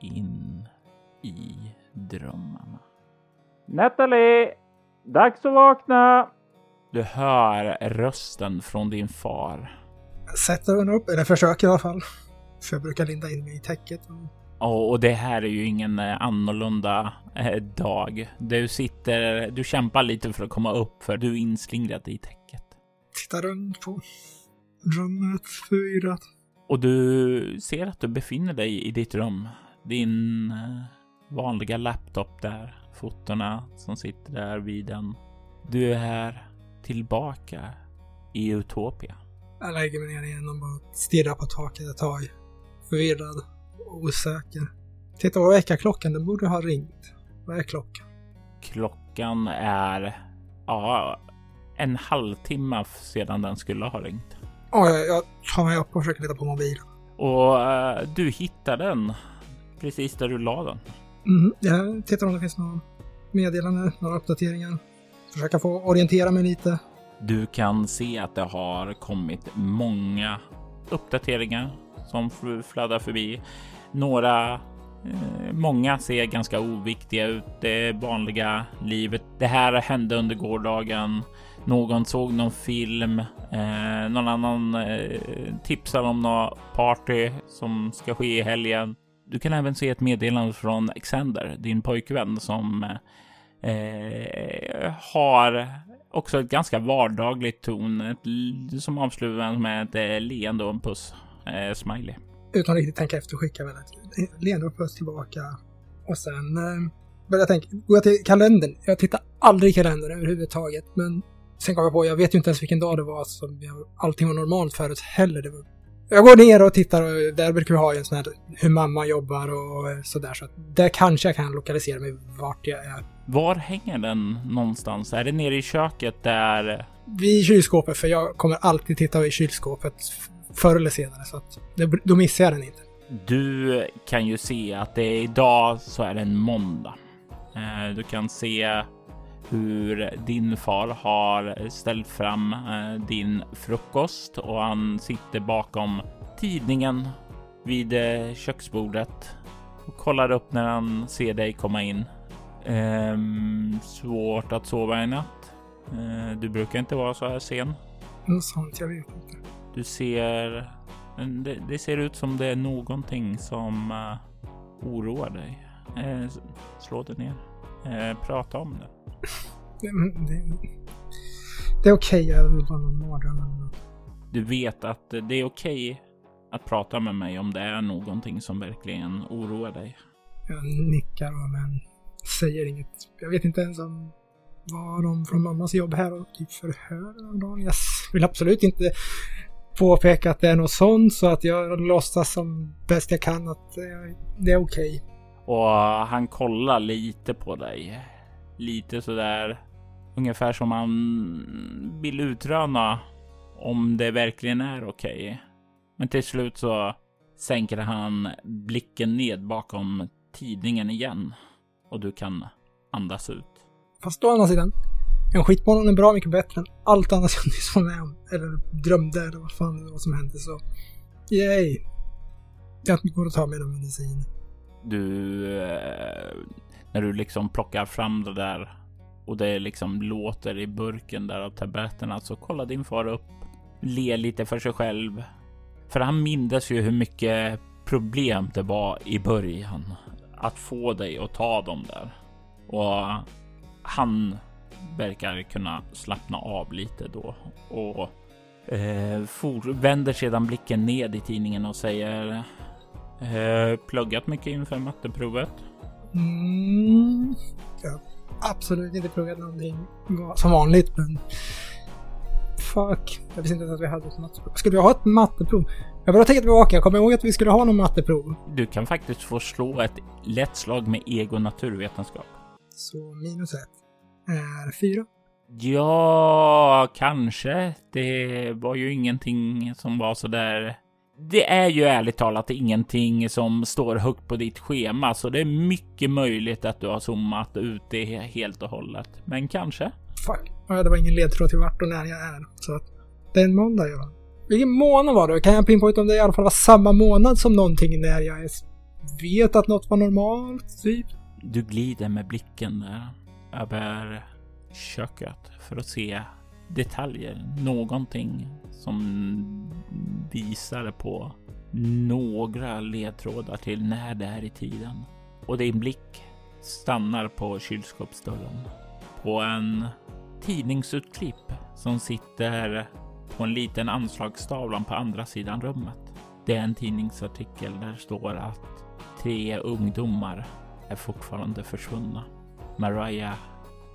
in i drömmarna. Natalie, dags att vakna! Du hör rösten från din far. Sätter hon upp, eller försöker i alla fall. För jag brukar linda in mig i täcket. Och det här är ju ingen annorlunda dag. Du kämpar lite för att komma upp, för du är inslingrad i täcket. Tittar runt på rummet, förvirrat. Och du ser att du befinner dig i ditt rum. Din vanliga laptop där, fotorna som sitter där vid den. Du är här tillbaka i Utopia. Jag lägger mig ner igen och bara stirrar på taket ett tag. Förvirrad. Osäker. Titta på väckarklockan, den borde ha ringt. Vad är klockan? Klockan är en halvtimme sedan den skulle ha ringt. Jag tar mig upp och försöker leta på mobilen. Och du hittar den precis där du la den. Jag tittar om det finns några meddelanden, några uppdateringar. Försöka få orientera mig lite. Du kan se att det har kommit många uppdateringar som flödar förbi. Många ser ganska oviktiga ut. Det vanliga livet. Det här hände under gårdagen. Någon såg någon film. Någon annan tipsar om någon party som ska ske i helgen. Du kan även se ett meddelande från Xander, din pojkvän, som har också ett ganska vardagligt ton. Som avslutas med ett leende och en puss. Smiley. Utan riktigt tänka efter, skicka väl ett leende och puss tillbaka. Och sen började jag tänka, går jag till kalendern? Jag tittar aldrig i kalendern överhuvudtaget, men sen kom jag på, jag vet ju inte ens vilken dag det var, som allting var normalt förut heller. Jag går ner och tittar, och där brukar vi ha en sån här hur mamma jobbar och sådär, så att där kanske jag kan lokalisera mig vart jag är. Var hänger den någonstans? Är det nere i köket där? Vid kylskåpet, för jag kommer alltid titta i kylskåpet förr eller senare, så att då missar jag den inte. Du kan ju se att det är idag, så är det en måndag. Du kan se hur din far har ställt fram din frukost, och han sitter bakom tidningen vid köksbordet och kollar upp när han ser dig komma in. Svårt att sova i natt. Du brukar inte vara så här sen. Något sånt, jag vet inte. Du ser, det ser ut som det är någonting som oroar dig. Slå det ner. Prata om det. Det är okej, jag vill bara någon morgon. Du vet att det är okej att prata med mig om det är någonting som verkligen oroar dig. Jag nickar och men säger inget. Jag vet inte ens om var de från mammas jobb här och typ förhör. Jag vill absolut inte påpeka att det är något sånt, så att jag låtsas som bäst jag kan att det är okej. Och han kollar lite på dig. Lite sådär. Ungefär som han vill utröna om det verkligen är okej. Men till slut så sänker han blicken ned bakom tidningen igen. Och du kan andas ut. Fast å andra sidan, en skitmorgon är bra mycket bättre än allt annat jag nyss var med om. Eller drömde, eller vad fan det var som hände. Så, yay! Jag går och tar med den medicin. När du liksom plockar fram det där och det liksom låter i burken där av tabletterna, så kollar din far upp, ler lite för sig själv. För han mindes ju hur mycket problem det var i början att få dig att ta dem där. Och han verkar kunna slappna av lite då och vänder sedan blicken ned i tidningen och säger pluggat mycket inför matteprovet? Ja, absolut inte pluggat någonting som vanligt, men fuck, jag visste inte att vi hade ett matteprov. Skulle vi ha ett matteprov? Jag bara tänkt tillbaka, jag kommer ihåg att vi skulle ha någon matteprov. Du kan faktiskt få slå ett lätt slag med ego-naturvetenskap. Så minus 1 är 4. Ja, kanske. Det var ju ingenting som var så där. Det är ju ärligt talat ingenting som står högt på ditt schema, så det är mycket möjligt att du har zoomat ut det helt och hållet. Men kanske. Fuck, ja, det var ingen ledtråd till vart och när jag är. Så att det är en måndag, ja. Vilken månad var det? Kan jag pinpointa om det i alla fall var samma månad som någonting när jag vet att något var normalt, typ? Du glider med blicken där över köket för att se detaljer, någonting som visar på några ledtrådar till när det är i tiden. Och din blick stannar på kylskåpsdörren, på en tidningsutklipp som sitter på en liten anslagstavlan på andra sidan rummet. Det är en tidningsartikel där det står att 3 ungdomar är fortfarande försvunna. Mariah,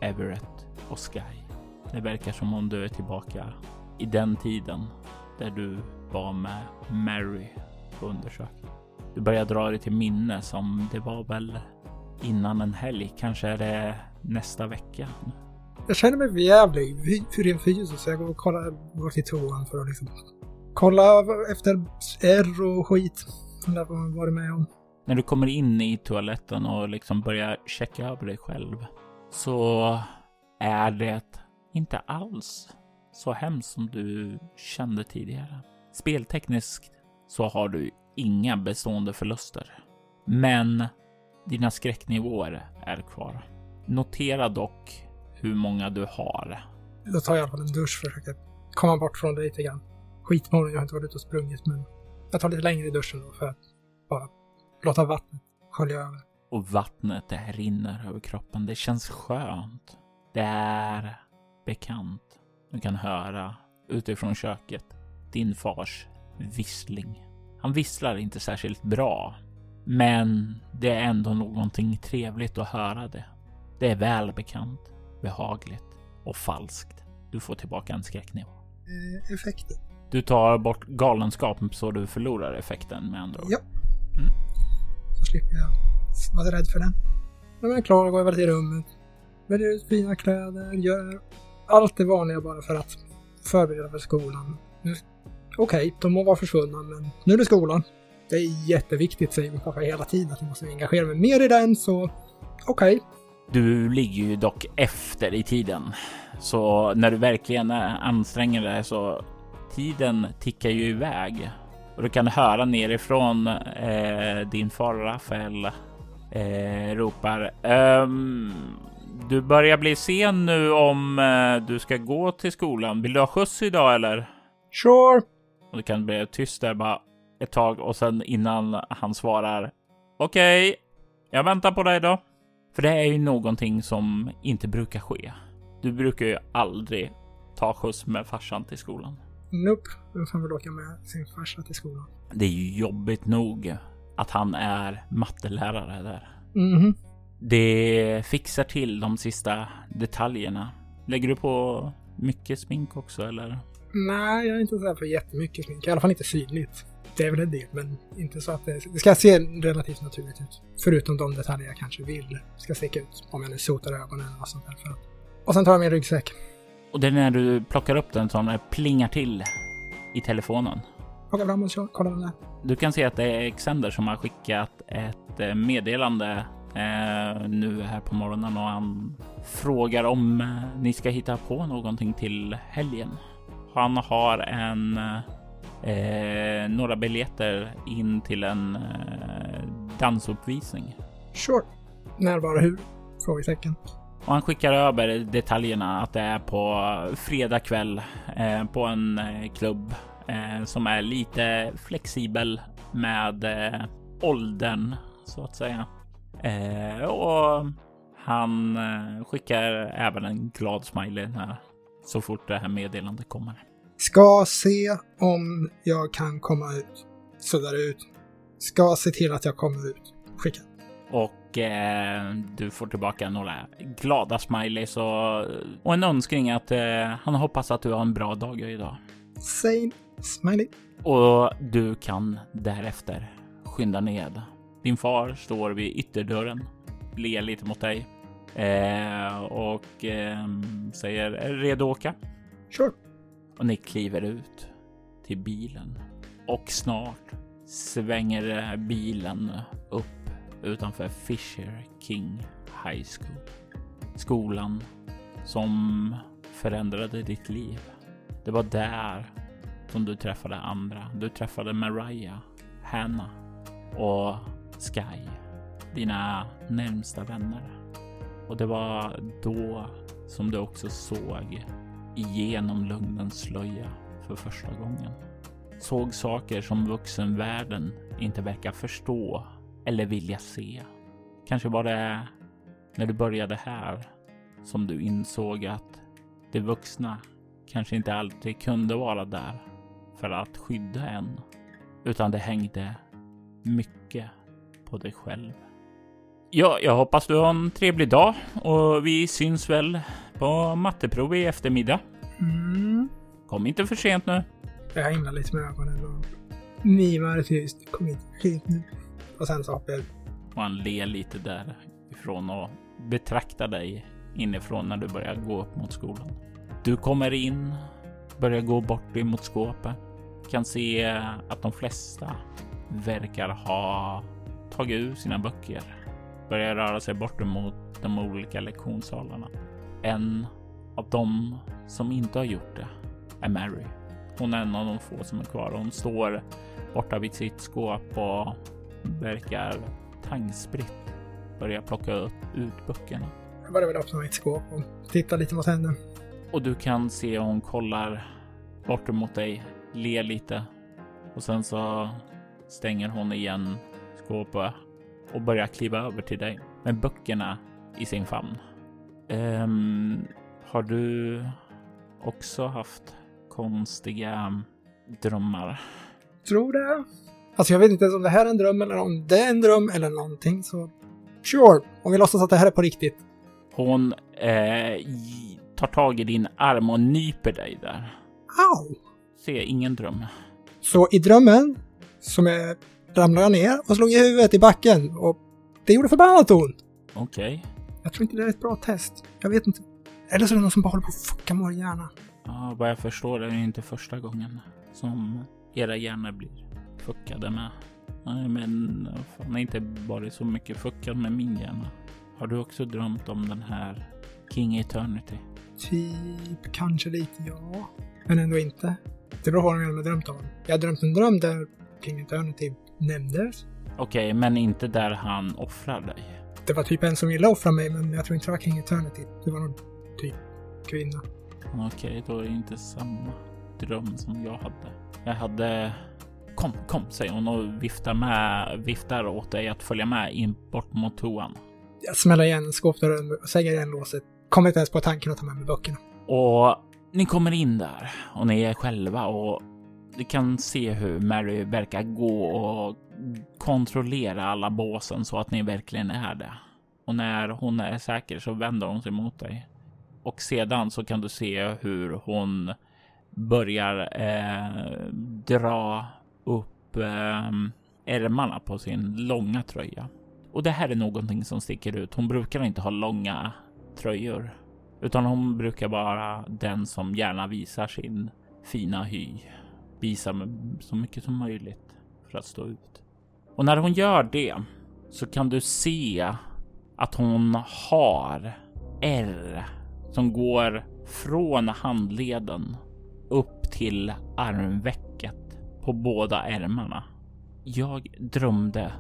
Everett och Sky. Det verkar som om du är tillbaka i den tiden där du var med Mary på undersökning. Du börjar dra dig till minne som det var väl innan en helg. Kanske är det nästa vecka. Jag känner mig jävlig för en fys, så jag går och kollar till toan för att liksom kolla efter R och skit som det var med om. När du kommer in i toaletten och liksom börjar checka över dig själv, så är det inte alls så hemskt som du kände tidigare. Speltekniskt så har du inga bestående förluster, men dina skräcknivåer är kvar. Notera dock hur många du har. Då tar jag i alla fall en dusch för att försöka komma bort från det lite grann. Skitmorgon, jag har inte varit ute och sprungit, men jag tar lite längre i duschen då för att bara låta vattnet skölja över. Och vattnet det rinner över kroppen. Det känns skönt. Det är bekant. Du kan höra utifrån köket din fars vissling. Han visslar inte särskilt bra, men det är ändå någonting trevligt att höra det. Det är välbekant, behagligt och falskt. Du får tillbaka en skräcknivå. Effekten. Du tar bort galenskapen så du förlorar effekten med andra ord. Ja. Mm. Så slipper jag vara rädd för den. Men jag är klar och går över till rummet. Väljer ut fina kläder, gör allt det vanliga bara för att förbereda för skolan. Okej, de må vara försvunna, men nu är det skolan. Det är jätteviktigt, säger min pappa hela tiden, att jag måste engagera mig mer i den, så okej. Du ligger ju dock efter i tiden, så när du verkligen anstränger dig så tiden tickar ju iväg. Och du kan höra nerifrån din far Raphael ropar du börjar bli sen nu om du ska gå till skolan. Vill du ha skjuts idag eller? Sure. Och du kan bli tyst där bara ett tag och sen innan han svarar okej, jag väntar på dig då. För det är ju någonting som inte brukar ske. Du brukar ju aldrig ta skjuts med farsan till skolan. Nope, vem fan vill åka med sin farsa till skolan? Det är ju jobbigt nog att han är mattelärare där. Mm-hmm. Det fixar till de sista detaljerna. Lägger du på mycket smink också, eller? Nej, jag är inte så här på jättemycket smink. I alla fall inte synligt. Det är väl en del, men inte så att det ska se relativt naturligt ut. Förutom de detaljer jag kanske vill ska sticka ut. Om jag nu sotar ögonen och sånt där. Och sen tar jag min ryggsäck. Och det är när du plockar upp den som plingar till i telefonen. Plocka fram och kolla den där. Du kan se att det är Xander som har skickat ett meddelande nu här på morgonen. Och han frågar om ni ska hitta på någonting till helgen. Han har några biljetter in till en dansuppvisning. Sure. När, var, hur? Frågetecken. Och han skickar över detaljerna att det är på fredag kväll på en klubb som är lite flexibel med åldern så att säga. Och han skickar även en glad smiley här så fort det här meddelandet kommer. Ska se om jag kan komma ut. Suddar ut. Ska se till att jag kommer ut. Skicka. Och du får tillbaka några glada smileys och en önskning att han hoppas att du har en bra dag idag. Same smiley. Och du kan därefter skynda ned. Din far står vid ytterdörren, ler lite mot dig Och säger, är du redo att åka? Sure. Och ni kliver ut till bilen. Och snart svänger bilen upp utanför Fisher King High School. Skolan som förändrade ditt liv. Det var där som du träffade andra. Du träffade Mariah, Hanna och Sky. Dina närmsta vänner. Och det var då som du också såg igenom lögnens slöja för första gången. Såg saker som vuxenvärlden inte verkar förstå eller vilja se. Kanske var det när du började här som du insåg att de vuxna kanske inte alltid kunde vara där för att skydda en. Utan det hängde mycket på dig själv. Ja, jag hoppas du har en trevlig dag och vi syns väl på matteprov i eftermiddag. Mm. Kom inte för sent nu. Jag himlar lite med ögonen och mimar tyst. Kom inte för sent nu. Och sen så hoppar jag. Och han ler lite därifrån och betraktar dig inifrån när du börjar gå upp mot skolan. Du kommer in, börjar gå bort emot skåpet. Kan se att de flesta verkar ha tagit ut sina böcker. Börjar röra sig bort emot de olika lektionssalarna. En av de som inte har gjort det är Mary. Hon är en av de få som är kvar. Hon står borta vid sitt skåp och verkar tangspritt. Börjar plocka ut böckerna. Jag börjar väl öppna mitt skåp och titta lite vad som händer. Och du kan se att hon kollar bort emot dig, ler lite. Och sen så stänger hon igen skåpet och börjar kliva över till dig med böckerna i sin famn. Har du också haft konstiga drömmar? Tror det. Alltså jag vet inte ens om det här är en dröm eller om det är en dröm eller någonting. Så sure, om vi låtsas att det här är på riktigt. Hon tar tag i din arm och nyper dig där. Au! Ser ingen dröm. Så i drömmen som är ramlade jag ner och slog i huvudet i backen och det gjorde förbannat ont. Okej. Jag tror inte det är ett bra test. Jag vet inte. Eller så är det någon som bara håller på att fucka vår hjärna. Ja, vad jag förstår det är inte första gången som era hjärnor blir fuckade med. Nej, men fan, det är inte bara så mycket fuckad med min hjärna. Har du också drömt om den här King Eternity? Typ, kanske lite, ja. Men ändå inte. Det beror på vad jag har drömt om. Jag har drömt en dröm där King Eternity nämndes. Okej, men inte där han offrar dig. Det var typ en som ville offra mig, men jag tror inte det var King Eternity. Det var någon typ kvinna. Okej, då är det inte samma dröm som jag hade. Jag hade... Kom, säger hon och viftar åt dig att följa med in bort mot toan. Jag smäller igen skåpdörren och säger igen låset. Kommer inte ens på tanken att ta med mig böckerna. Och ni kommer in där och ni är själva och du kan se hur Mary verkar gå och kontrollera alla båsen så att ni verkligen är det. Och när hon är säker så vänder hon sig mot dig. Och sedan så kan du se hur hon börjar dra upp ärmarna på sin långa tröja. Och det här är någonting som sticker ut. Hon brukar inte ha långa tröjor. Utan hon brukar vara den som gärna visar sin fina hy. Visa så mycket som möjligt för att stå ut. Och när hon gör det så kan du se att hon har R som går från handleden upp till armvecket på båda ärmarna. Jag drömde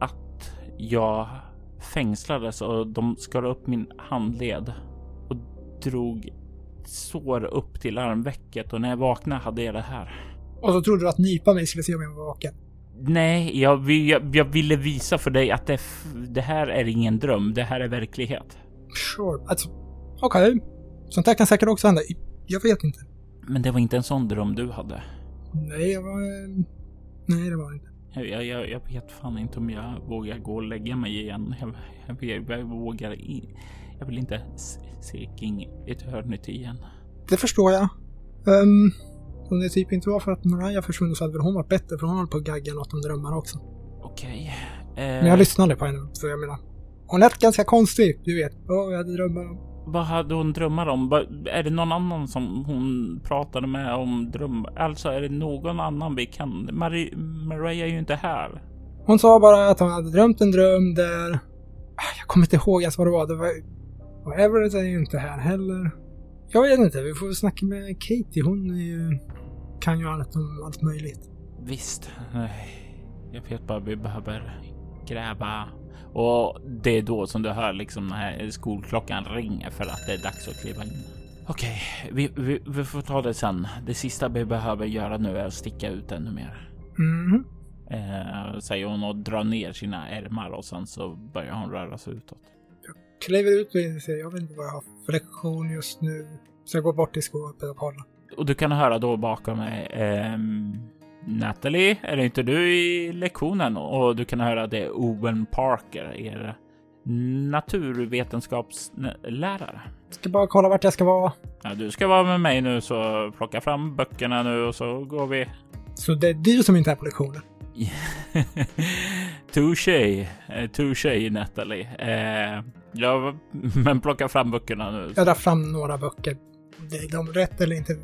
att jag fängslades och de skar upp min handled och drog sår upp till armvecket och när jag vaknade hade jag det här. Och så trodde du att nypa mig skulle se om jag var vaken. Nej, jag ville visa för dig att det här är ingen dröm. Det här är verklighet. Sure, alltså, okej. Sånt här kan säkert också hända. Jag vet inte. Men det var inte en sån dröm du hade. Nej, det var inte. Jag vet fan inte om jag vågar gå och lägga mig igen. Jag vågar inte. Jag vill inte se King Eternity igen. Det förstår jag. Om det typ inte var för att Mariah försvunnit så hade hon varit bättre för hon håller på att gagga något om drömmar också. Okej. Men jag lyssnade på henne, så jag menar, Hon lät ganska konstig, du vet. Jag hade drömmar om. Vad hade hon drömmar om? Är det någon annan som hon pratade med om drömmar? Alltså, är det någon annan vi kan? Mariah är ju inte här. Hon sa bara att hon hade drömt en dröm där... Jag kommer inte ihåg ens vad det var. Det var... Och Everett är ju inte här heller. Jag vet inte, vi får snacka med Katie. Hon är ju... kan ju allt möjligt. Visst, nej. Jag vet bara, vi behöver gräva. Och det är då som du hör liksom den här skolklockan ringer för att det är dags att kliva in. Okej, vi får ta det sen. Det sista vi behöver göra nu är att sticka ut ännu mer. Mm. Säger hon och drar ner sina ärmar och sen så börjar hon röra sig utåt. Jag kliver ut och inser, jag vet inte vad jag har för lektion just nu. Så jag går bort till skåpet och kollar. Och du kan höra då bakom mig... Natalie, är det inte du i lektionen? Och du kan höra det är Owen Parker, er naturvetenskapslärare. Jag ska bara kolla vart jag ska vara. Ja, du ska vara med mig nu, så plocka fram böckerna nu och så går vi. Så det är du som inte är på lektionen? Touché, Natalie. Ja, men plocka fram böckerna nu. Jag drar fram några böcker. Är de rätt eller inte?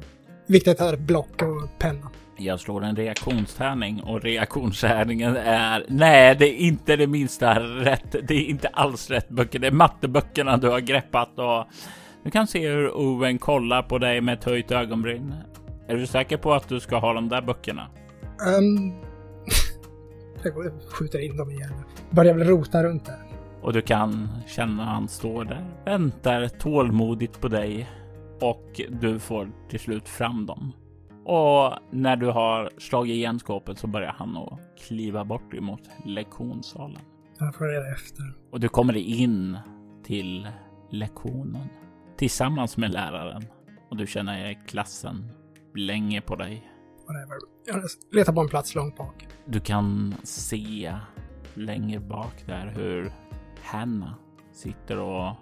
Viktigt här, block och penna. Jag slår en reaktionstärning och reaktionstärningen är... Nej, det är inte det minsta rätt. Det är inte alls rätt böcker. Det är matteböckerna du har greppat och... Du kan se hur Owen kollar på dig med ett höjt ögonbryn. Är du säker på att du ska ha de där böckerna? Jag skjuter in dem igen. Börjar väl rota runt där. Och du kan känna han står där. Väntar tålmodigt på dig. Och du får till slut fram dem. Och när du har slagit igen skåpet så börjar han att kliva bort emot lektionssalen. Jag får reda efter. Och du kommer in till lektionen tillsammans med läraren. Och du känner klassen länge på dig. Jag letar på en plats långt bak. Du kan se längre bak där hur Hanna sitter och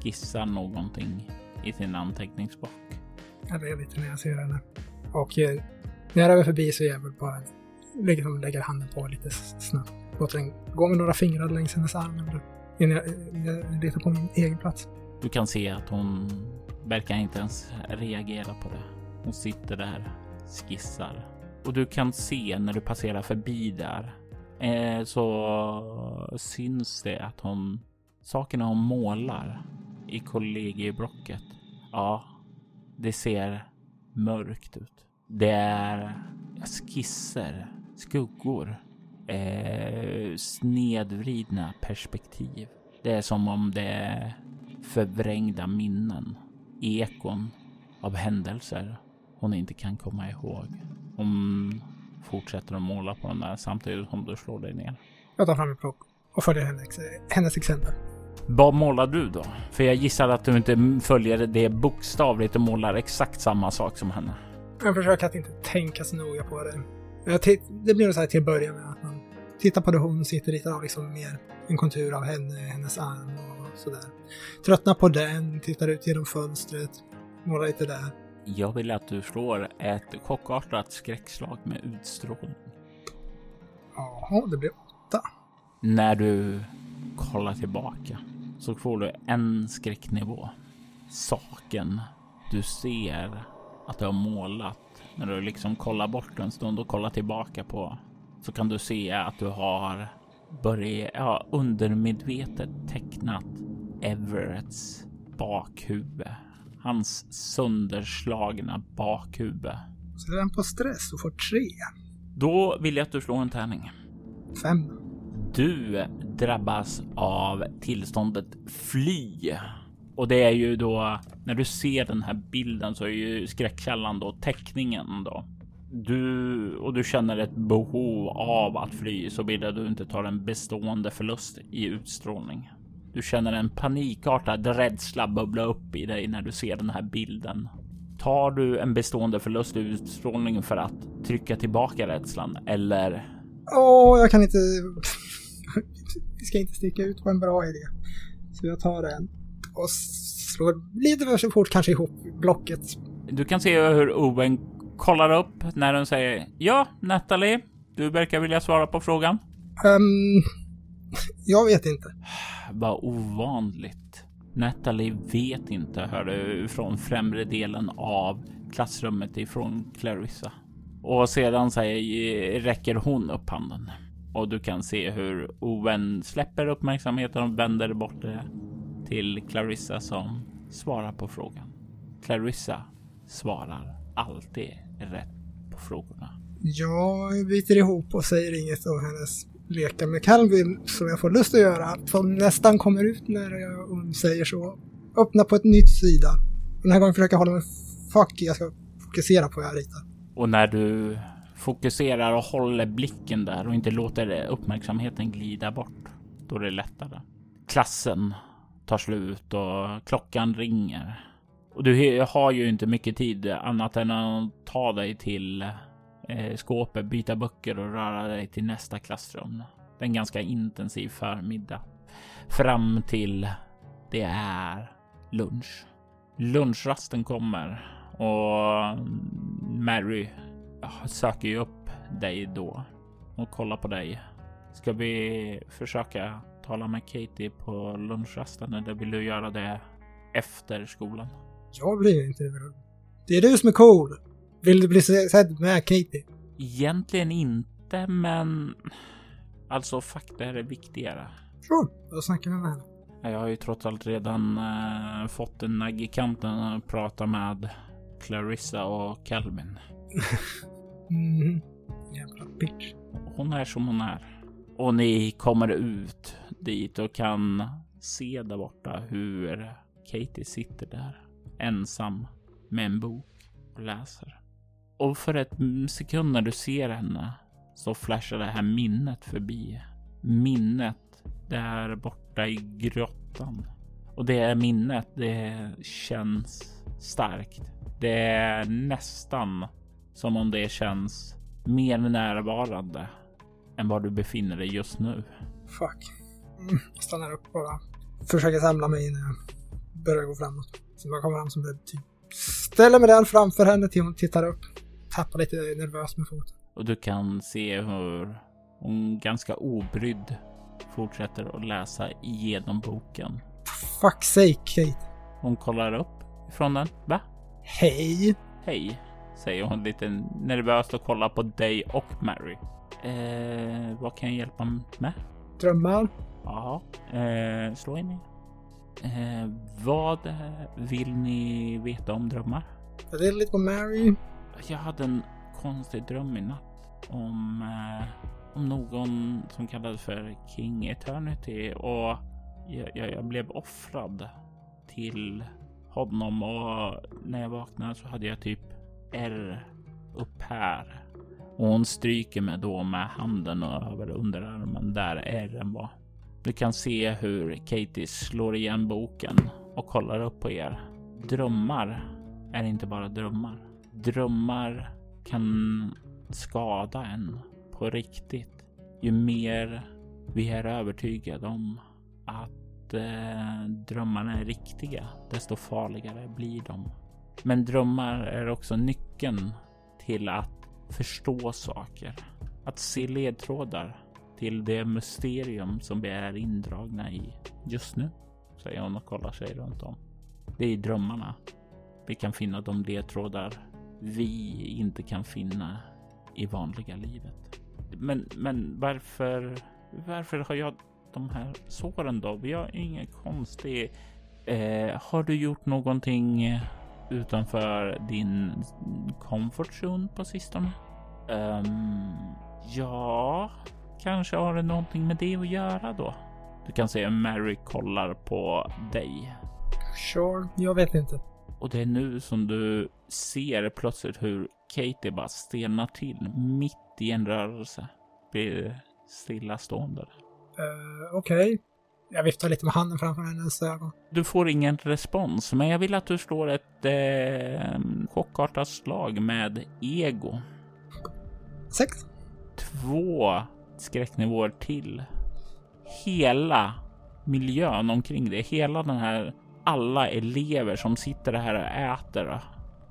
skissar någonting i sin anteckningsbok. Jag ler lite när jag ser henne. Och när jag är förbi så är jag väl bara lägger handen på lite snabbt. Låter den gå med några fingrar längs hennes arm. Innan jag letar på min egen plats. Du kan se att hon verkar inte ens reagera på det. Hon sitter där, skissar. Och du kan se när du passerar förbi där så syns det att hon... Sakerna hon målar i kollegieblocket. Ja, det ser... mörkt ut. Det är skisser, skuggor, snedvridna perspektiv. Det är som om det är förvrängda minnen, ekon av händelser hon inte kan komma ihåg. Hon fortsätter att måla på den där samtidigt som du slår dig ner. Jag tar fram en plock och följer hennes exempel. Vad målar du då? För jag gissar att du inte följer det bokstavligt och målar exakt samma sak som henne. Jag försöker att inte tänka så noga på det. Det blir så här till början med att man tittar på det hon sitter lite av liksom mer en kontur av hennes arm och sådär. Tröttnar på den, tittar ut genom fönstret, målar lite där. Jag vill att du slår ett chockartat skräckslag med utstrålning. Jaha, det blir 8. När du... kolla tillbaka så får du en skräcknivå. Saken du ser att du har målat, när du liksom kollar bort en stund och kollar tillbaka på, så kan du se att du har undermedvetet tecknat Everetts bakhuvud. Hans sönderslagna bakhuvud. Så det är den på stress och får 3. Då vill jag att du slår en tärning. 5. Du drabbas av tillståndet fly. Och det är ju då, när du ser den här bilden så är ju skräckkällan då teckningen då. Du känner ett behov av att fly, så vill du inte ta en bestående förlust i utstrålning. Du känner en panikartad rädsla bubbla upp i dig när du ser den här bilden. Tar du en bestående förlust i utstrålning för att trycka tillbaka rädslan eller... jag kan inte... Vi ska inte sticka ut på en bra idé. Så jag tar den och slår lite för fort kanske ihop blocket. Du kan se hur Owen kollar upp när den säger: ja, Natalie, du verkar vilja svara på frågan. Jag vet inte. var ovanligt. Natalie vet inte hörde från främre delen av klassrummet ifrån Clarissa. Och sedan säger, räcker hon upp handen. Och du kan se hur Owen släpper uppmärksamheten och vänder bort det till Clarissa som svarar på frågan. Clarissa svarar alltid rätt på frågorna. Jag biter ihop och säger inget om hennes leka med Calvin som jag får lust att göra. Som nästan kommer ut när hon säger så. Öppna på ett nytt sida. Den här gången försöker jag hålla mig fuckig. Jag ska fokusera på vad jag ritar. Och när du fokuserar och håller blicken där och inte låter uppmärksamheten glida bort, då är det lättare. Klassen tar slut och klockan ringer. Och du har ju inte mycket tid annat än att ta dig till skåpet, byta böcker och röra dig till nästa klassrum. Det är en ganska intensiv förmiddag. Fram till det är lunch. Lunchrasten kommer och Mary söker ju upp dig då och kollar på dig. Ska vi försöka tala med Katie på lunchrasten eller vill du göra det efter skolan? Jag blir inte överhuvud. Det är du som är cool. Vill du bli sedd med Katie? Egentligen inte, men alltså fakta är det viktigare. Sure, då snackar vi med henne. Jag har ju trots allt redan fått en nagg i kanten att prata med Clarissa och Calvin. Jävla bitch. Hon är som hon är. Och ni kommer ut dit och kan se där borta hur Katie sitter där ensam med en bok och läser. Och för ett sekund när du ser henne så flashar det här minnet förbi. Minnet där borta i grottan. Och det minnet, det känns starkt. Det är nästan som om det känns mer närvarande än var du befinner dig just nu. Fuck. Jag stannar upp bara. Försöker samla mig innan jag börjar gå framåt. Så jag kommer fram som det typ. Ställer mig den framför henne till hon tittar upp. Tappar lite nervös med foten. Och du kan se hur hon ganska obrydd fortsätter att läsa igenom boken. Fuck sake, Kate. Hon kollar upp ifrån den. Va? Hej. Hej, säger hon lite nervöst och kollar på dig och Mary. Vad kan jag hjälpa med? Drömmar. Ja, slå in i. Vad vill ni veta om drömmar? Det är lite på Mary. Jag hade en konstig dröm i natt om någon som kallades för King Eternity och jag blev offrad till honom och när jag vaknade så hade jag typ R upp här och hon stryker mig då med handen över underarmen där R'en var. Du kan se hur Katie slår igen boken och kollar upp på er. Drömmar är inte bara drömmar. Drömmar kan skada en på riktigt. Ju mer vi är övertygade om att drömmarna är riktiga, desto farligare blir de. Men drömmar är också nyckeln till att förstå saker. Att se ledtrådar till det mysterium som vi är indragna i just nu, säger hon och kollar sig runt om. Det är i drömmarna vi kan finna de ledtrådar vi inte kan finna i vanliga livet. Men varför har jag de här såren då? Vi har ingen konstig. Har du gjort någonting utanför din comfort zone på sistone? Ja. Kanske har det någonting med det att göra då. Du kan se om Mary kollar på dig. Sure, jag vet inte. Och det är nu som du ser plötsligt hur Katie bara stelnar till mitt i en rörelse. Blir stillastående. Okej. Jag viftar lite med handen framför hennes ögon. Du får ingen respons, men jag vill att du slår ett chockartat slag med ego. 6. 2 skräcknivåer till. Hela miljön omkring det, hela den här, alla elever som sitter här och äter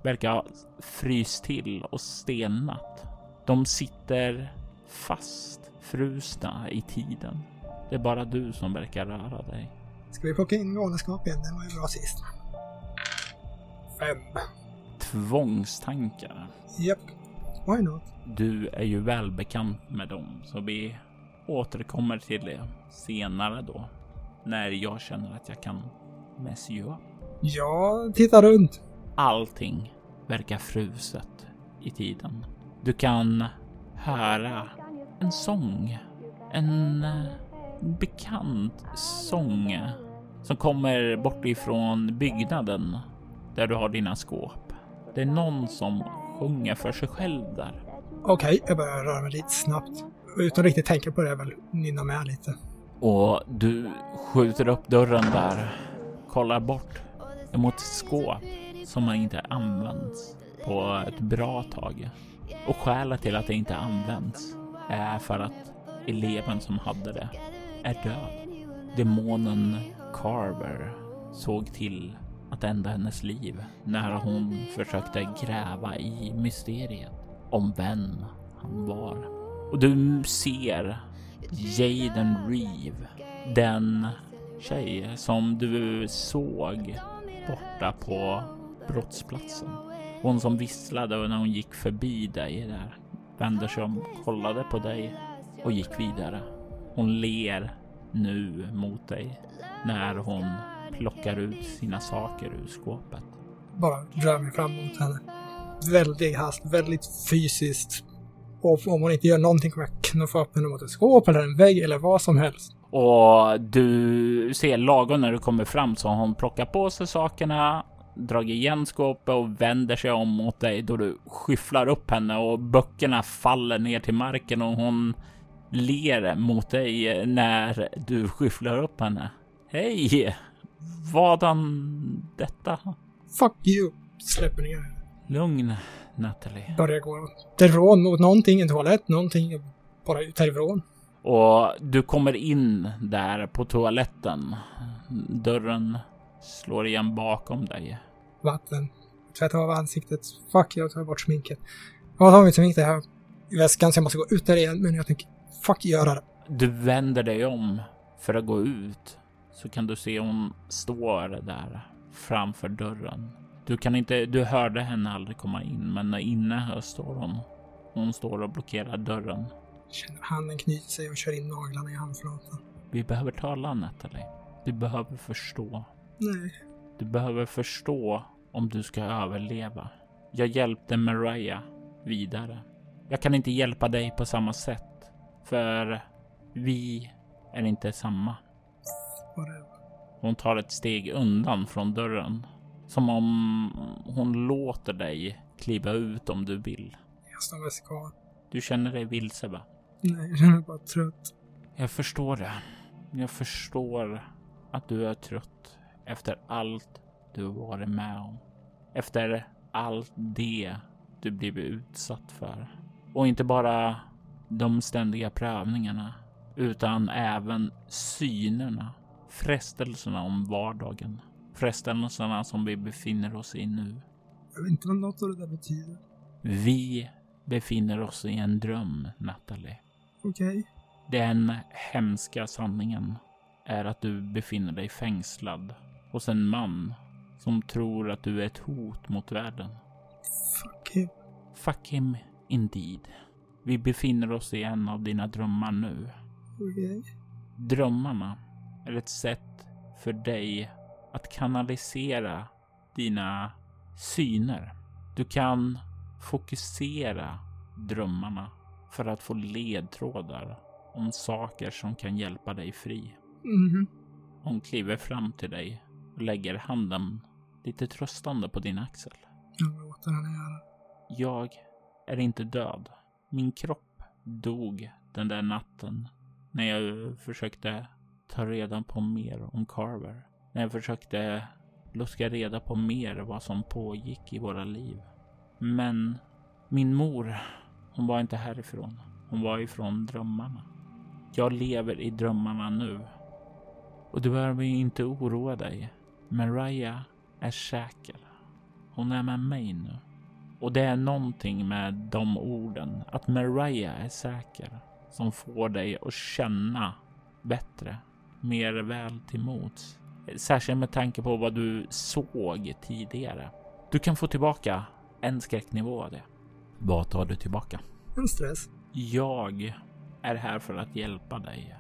verkar ha fryst till och stelnat. De sitter fast, frusna i tiden. Det är bara du som verkar röra dig. Ska vi plocka in galenskap igen? Den var ju bra sist. 5. Tvångstankar. Japp, why not? Du är ju välbekant med dem, så vi återkommer till det senare då. När jag känner att jag kan messio. Jag tittar runt. Allting verkar fruset i tiden. Du kan höra en sång. En bekant sång som kommer bort ifrån byggnaden där du har dina skåp. Det är någon som sjunger för sig själv där. Okej, jag börjar röra mig lite snabbt. Utan riktigt tänka på det, väl nynna med lite. Och du skjuter upp dörren där. Kollar bort emot skåp som man inte används på ett bra tag. Och skälet till att det inte används är för att eleven som hade det är död. Demonen Carver såg till att ända hennes liv när hon försökte gräva i mysteriet om vem han var. Och du ser Jayden Reeve, den tjej som du såg borta på brottsplatsen. Hon som visslade när hon gick förbi dig där, vände sig om, kollade på dig och gick vidare. Hon ler nu mot dig när hon plockar ut sina saker ur skåpet. Bara drar mig fram mot henne. Väldigt hast, väldigt fysiskt. Och om hon inte gör någonting kommer jag knuffa upp henne mot ett skåp eller en vägg eller vad som helst. Och du ser lagom när du kommer fram så hon plockar på sig sakerna, drar igen skåpet och vänder sig om mot dig då du skyfflar upp henne och böckerna faller ner till marken och hon ler mot dig när du skyfflar upp henne. Hej! Vadan detta? Fuck you! Släpper ner. Lugn, Natalie. Börjar gå därifrån mot någonting, en toalett, någonting, bara ut härifrån. Och du kommer in där på toaletten. Dörren slår igen bakom dig. Vatten. Tvätta av ansiktet. Fuck, jag tar bort sminket. Jag har mitt smink här i väskan så jag måste gå ut där igen, men jag tänker, fuck, göra det. Du vänder dig om för att gå ut så kan du se hon står där framför dörren. Du hörde henne aldrig komma in, men inne här står hon. Hon står och blockerar dörren. Handen knyter sig och kör in naglarna i handflatan. Vi behöver tala, Natalie. Du behöver förstå. Nej. Du behöver förstå om du ska överleva. Jag hjälpte Mariah vidare. Jag kan inte hjälpa dig på samma sätt. För vi är inte samma. Hon tar ett steg undan från dörren. Som om hon låter dig kliva ut om du vill. Jag står mest kvar. Du känner dig vilse, va? Nej, jag känner bara trött. Jag förstår det. Jag förstår att du är trött efter allt du varit med om. Efter allt det du blivit utsatt för. Och inte bara de ständiga prövningarna, utan även synerna. Frestelserna om vardagen. Frestelserna som vi befinner oss i nu. Jag vet inte vad något av det där betyder. Vi befinner oss i en dröm, Natalie. Okej. Den hemska sanningen är att du befinner dig fängslad hos en man som tror att du är ett hot mot världen. Fuck him. Fuck him indeed. Vi befinner oss i en av dina drömmar nu. Okej. Drömmarna är ett sätt för dig att kanalisera dina syner. Du kan fokusera drömmarna för att få ledtrådar om saker som kan hjälpa dig fri. Mm-hmm. Hon kliver fram till dig och lägger handen lite tröstande på din axel. Jag låter henne göra. Jag är inte död. Min kropp dog den där natten när jag försökte ta reda på mer om Carver. När jag försökte luska reda på mer vad som pågick i våra liv. Men min mor, hon var inte härifrån. Hon var ifrån drömmarna. Jag lever i drömmarna nu. Och du behöver inte oroa dig. Mariah är säker. Hon är med mig nu. Och det är någonting med de orden. Att Mariah är säker. Som får dig att känna bättre, mer väl till mots. Särskilt med tanke på vad du såg tidigare. Du kan få tillbaka en skräcknivå av det. Vad tar du tillbaka? En stress. Jag är här för att hjälpa dig.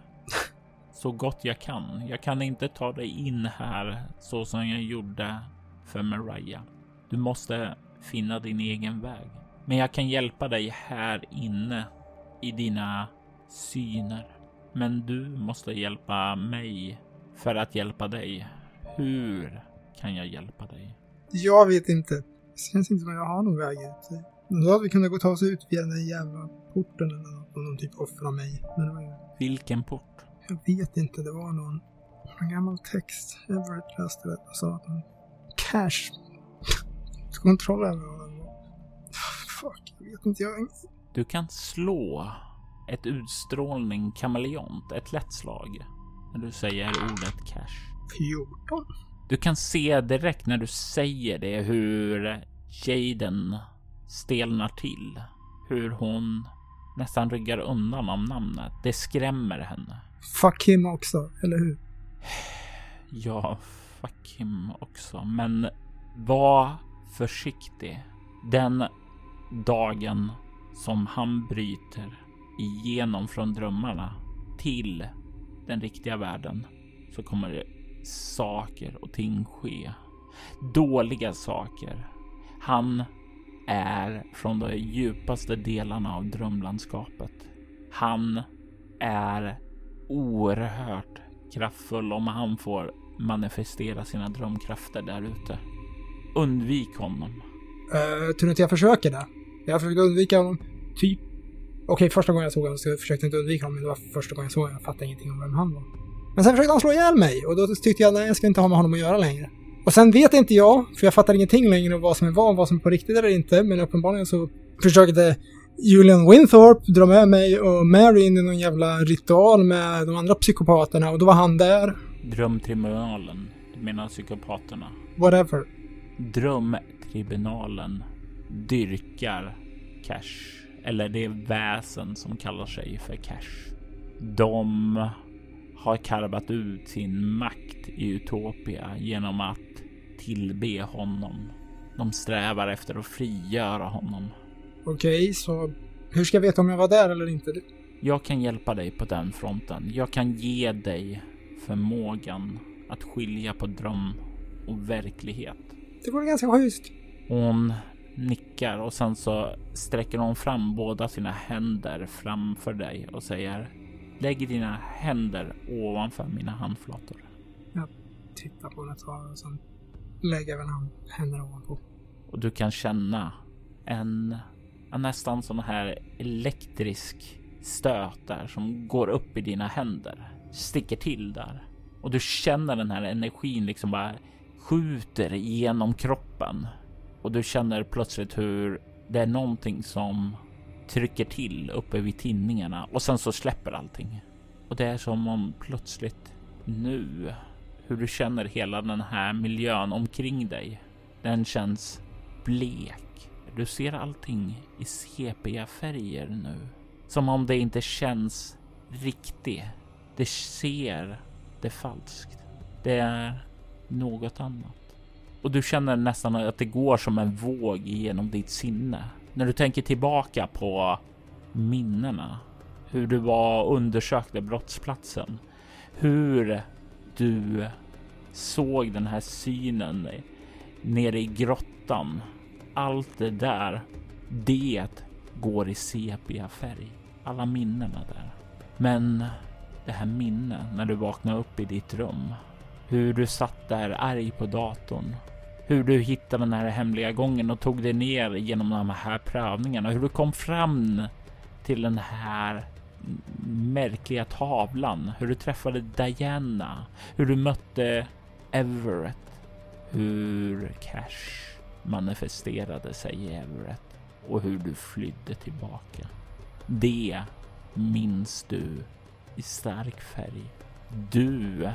Så gott jag kan. Jag kan inte ta dig in här så som jag gjorde för Mariah. Du måste finna din egen väg. Men jag kan hjälpa dig här inne i dina syner. Men du måste hjälpa mig för att hjälpa dig. Hur kan jag hjälpa dig? Jag vet inte. Det känns inte som jag har någon väg ut. Då hade vi kunnat gå och ta oss ut via den jävla porten eller något. Om de typ offrar mig. Men det var ju... Vilken port? Jag vet inte. Det var någon gammal text. Everett läste det och sa att han... Cash. Kontroll över honom. Fuck, jag vet inte. Du kan slå ett utstrålning kameleont. Ett lätt slag. När du säger ordet Cash. 14. Du kan se direkt när du säger det hur Jayden stelnar till. Hur hon nästan ryggar undan om namnet. Det skrämmer henne. Fuck him också, eller hur? Ja, fuck him också. Men var försiktig. Den dagen som han bryter igenom från drömmarna till den riktiga världen så kommer det saker och ting ske. Dåliga saker. Han är från de djupaste delarna av drömlandskapet. Han är oerhört kraftfull om han får manifestera sina drömkrafter där ute. Undvik honom. Tror inte jag försöker det? Jag försökte undvika honom typ. Okej, första gången jag såg honom så jag försökte inte undvika honom. Men det var första gången jag såg honom. Jag fattade ingenting om vem han var. Men sen försökte han slå ihjäl mig. Och då tyckte jag, nej, jag ska inte ha med honom att göra längre. Och sen vet inte jag, för jag fattar ingenting längre om vad som är vad och vad som är på riktigt eller inte. Men uppenbarligen så försökte Julian Winthrop dra med mig och Mary in i någon jävla ritual med de andra psykopaterna. Och då var han där. Drömtribunalen, du menar psykopaterna. Whatever. Drömtribunalen dyrkar Cash. Eller det väsen som kallar sig för Cash. De har karvat ut sin makt i Utopia genom att tillbe honom. De strävar efter att frigöra honom. Okej, så hur ska jag veta om jag var där eller inte? Jag kan hjälpa dig på den fronten. Jag kan ge dig förmågan att skilja på dröm och verklighet. Det går ganska schysst. Hon nickar och sen så sträcker hon fram båda sina händer framför dig och säger: lägg dina händer ovanför mina handflator. Jag tittar på det och sen lägger jag mina händer ovanpå. Och du kan känna en nästan sån här elektrisk stöt där som går upp i dina händer. Sticker till där. Och du känner den här energin liksom bara skjuter genom kroppen. Och du känner plötsligt hur det är någonting som trycker till uppe vid tinningarna. Och sen så släpper allting. Och det är som om plötsligt nu, hur du känner hela den här miljön omkring dig. Den känns blek. Du ser allting i sepiga färger nu. Som om det inte känns riktigt. Det ser det falskt. Det är något annat. Och du känner nästan att det går som en våg genom ditt sinne. När du tänker tillbaka på minnena. Hur du var och undersökte brottsplatsen. Hur du såg den här synen nere i grottan. Allt det där, det går i sepia färg. Alla minnena där. Men det här minne när du vaknar upp i ditt rum. Hur du satt där arg på datorn. Hur du hittade den här hemliga gången och tog dig ner genom de här prövningarna. Hur du kom fram till den här märkliga tavlan. Hur du träffade Diana. Hur du mötte Everett. Hur Cash manifesterade sig i Everett. Och hur du flydde tillbaka. Det minns du i stark färg. Du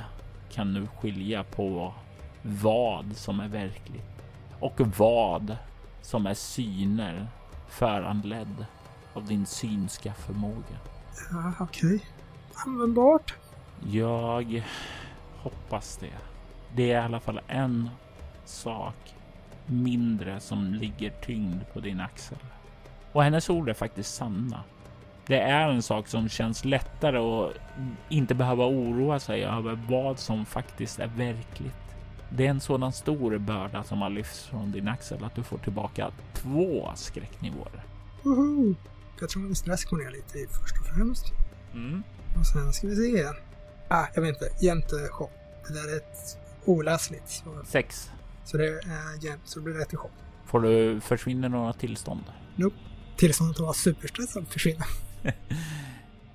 kan nu skilja på vad som är verkligt och vad som är syner föranledd av din synska förmåga. Ja, okej. Användbart. Jag hoppas det. Det är i alla fall en sak mindre som ligger tyngd på din axel. Och hennes ord är faktiskt sanna. Det är en sak som känns lättare och inte behöva oroa sig över vad som faktiskt är verkligt. Det är en sådan stor börda som har lyfts från din axel att du får tillbaka 2 skräcknivåer. Woho! Jag tror min stress går ner lite i först och främst. Mm. Och sen ska vi se. Jag vet inte. Jämte chock. Det där är ett oläsligt. Så 6. Så det är jämnt, så det blir rätt i chock. Får du försvinna några tillstånd? Nope. Tillståndet att vara superstressad försvinner.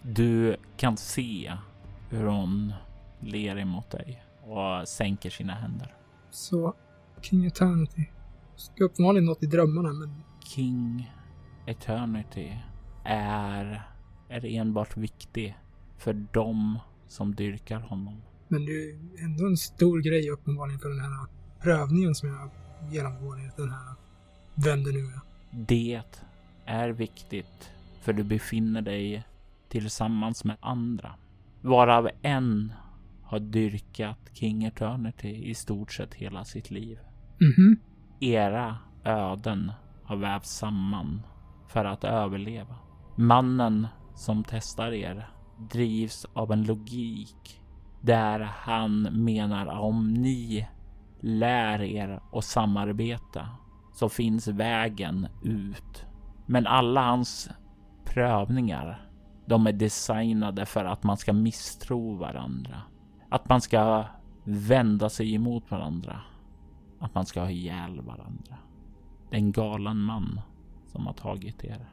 Du kan se hur hon ler emot dig och sänker sina händer. Så King Eternity ska uppenbarligen något i drömmarna, men King Eternity är enbart viktig för dem som dyrkar honom. Men det är ändå en stor grej uppenbarligen för den här prövningen som jag genomgår i den här vem det nu är. Det är viktigt för du befinner dig tillsammans med andra, varav en har dyrkat King Eternity i stort sett hela sitt liv. Mm-hmm. Era öden har vävts samman för att överleva. Mannen som testar er drivs av en logik där han menar att om ni lär er och samarbeta så finns vägen ut. Men alla hans prövningar, de är designade för att man ska misstro varandra. Att man ska vända sig emot varandra. Att man ska ha ihjäl varandra. Det är en galen man som har tagit er.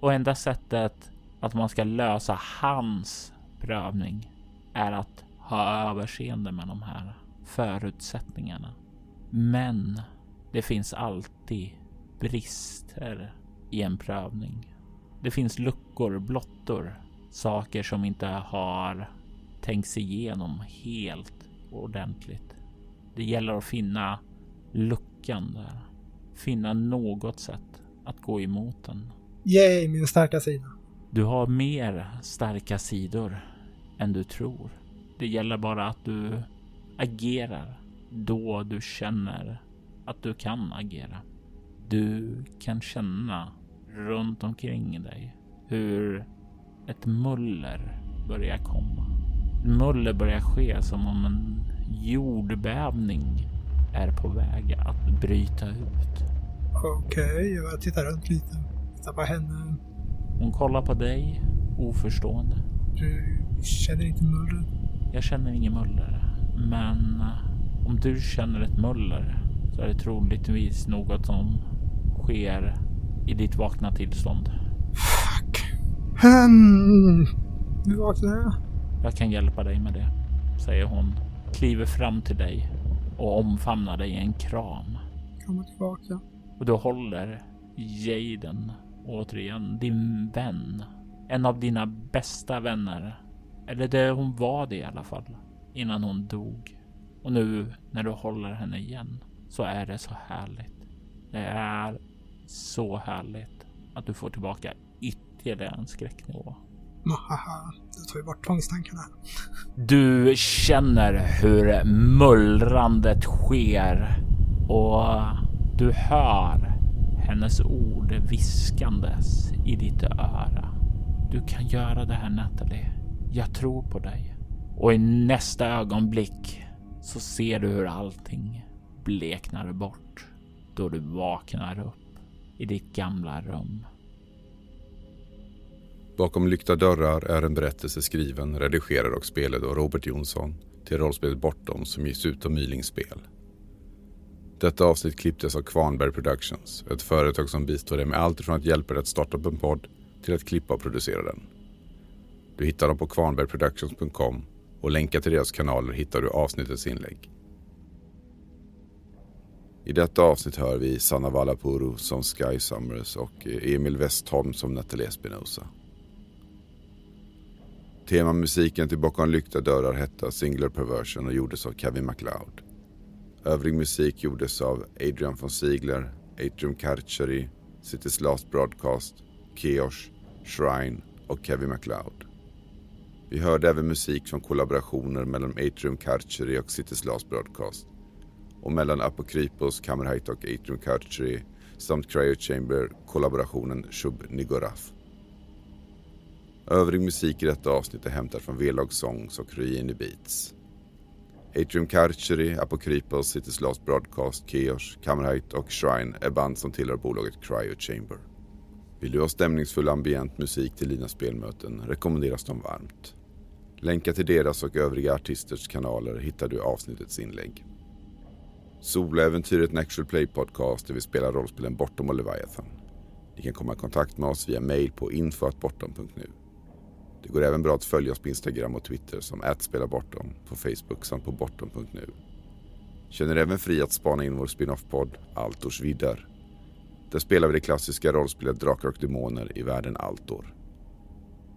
Och enda sättet att man ska lösa hans prövning är att ha överseende med de här förutsättningarna. Men det finns alltid brister i en prövning. Det finns luckor, blottor, saker som inte har tänkts igenom helt ordentligt. Det gäller att finna luckan där. Finna något sätt att gå emot den. Yay, min starka sida. Du har mer starka sidor än du tror. Det gäller bara att du agerar då du känner att du kan agera. Du kan känna runt omkring dig hur ett muller börjar komma. Muller börjar ske som om en jordbävning är på väg att bryta ut. Okej, jag tittar runt lite. Titta på henne. Hon kollar på dig, oförstående. Du känner inte muller? Jag känner ingen muller. Men om du känner ett muller så är det troligtvis något som sker i ditt vakna tillstånd. Fuck. Nu vaknar jag. Jag kan hjälpa dig med det, säger hon. Kliver fram till dig och omfamnar dig i en kram. Kommer tillbaka. Och då håller Jayden, återigen din vän. En av dina bästa vänner. Eller det hon var det i alla fall. Innan hon dog. Och nu när du håller henne igen så är det så härligt. Det är så härligt att du får tillbaka ytterligare en skräcknivå. Haha, det tar ju bort tvångstankarna. Du känner hur mullrandet sker och du hör hennes ord viskandes i ditt öra. Du kan göra det här, Natalie. Jag tror på dig. Och i nästa ögonblick så ser du hur allting bleknar bort då du vaknar upp i ditt gamla rum. Bakom lyckta dörrar är en berättelse skriven, redigerad och spelad av Robert Jonsson till rollspelet Bortom som ges ut av Mylingsspel. Detta avsnitt klipptes av Kvarnberg Productions, ett företag som bistår dig med allt från att hjälpa dig att starta upp en podd till att klippa och producera den. Du hittar dem på kvarnbergproductions.com och länkar till deras kanaler hittar du avsnittets inlägg. I detta avsnitt hör vi Sanna Vallapuro som Sky Summers och Emil Westholm som Natalia Spinoza. Temamusiken till Bakom lyckta dörrar hette Singular Perversion och gjordes av Kevin MacLeod. Övrig musik gjordes av Adrian von Ziegler, Atrium Carceri, City's Last Broadcast, Cash, Shrine och Kevin MacLeod. Vi hörde även musik från kollaborationer mellan Atrium Carceri och City's Last Broadcast och mellan Apocryphos, Kammarheit och Atrium Carceri samt Cryo Chamber-kollaborationen Shub Nigorath. Övrig musik i detta avsnitt är hämtad från V-Log Songs och Ruini Beats. Atrium Carceri, Apocryphos, City's Last Broadcast, Chaos, Kammarheit och Shrine är band som tillhör bolaget Cryo Chamber. Vill du ha stämningsfull ambient musik till dina spelmöten rekommenderas de varmt. Länkar till deras och övriga artisters kanaler hittar du i avsnittets inlägg. Solo-äventyret är en actual play podcast där vi spelar rollspelen Bortom och Leviathan. Ni kan komma i kontakt med oss via mail på info@bortom.nu. Det går även bra att följa oss på Instagram och Twitter som @spelabortom, på Facebook samt på bortom.nu. Känner även fri att spana in vår spin-off-podd Altors Vidar. Där spelar vi det klassiska rollspelet Drakar och Demoner i världen Altor.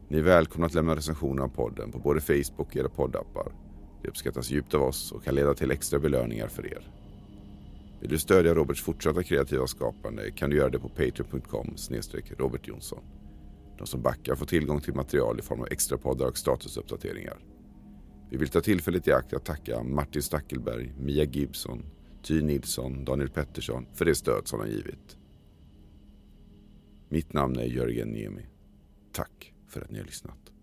Ni är välkomna att lämna recensioner av podden på både Facebook och era poddappar. Det uppskattas djupt av oss och kan leda till extra belöningar för er. Vill du stödja Roberts fortsatta kreativa skapande kan du göra det på patreon.com/Robert Jonsson. De som backar får tillgång till material i form av extra poddar och statusuppdateringar. Vi vill ta tillfället i akt att tacka Martin Stackelberg, Mia Gibson, Ty Nilsson, Daniel Pettersson för det stöd som de givit. Mitt namn är Jörgen Niemi. Tack för att ni har lyssnat.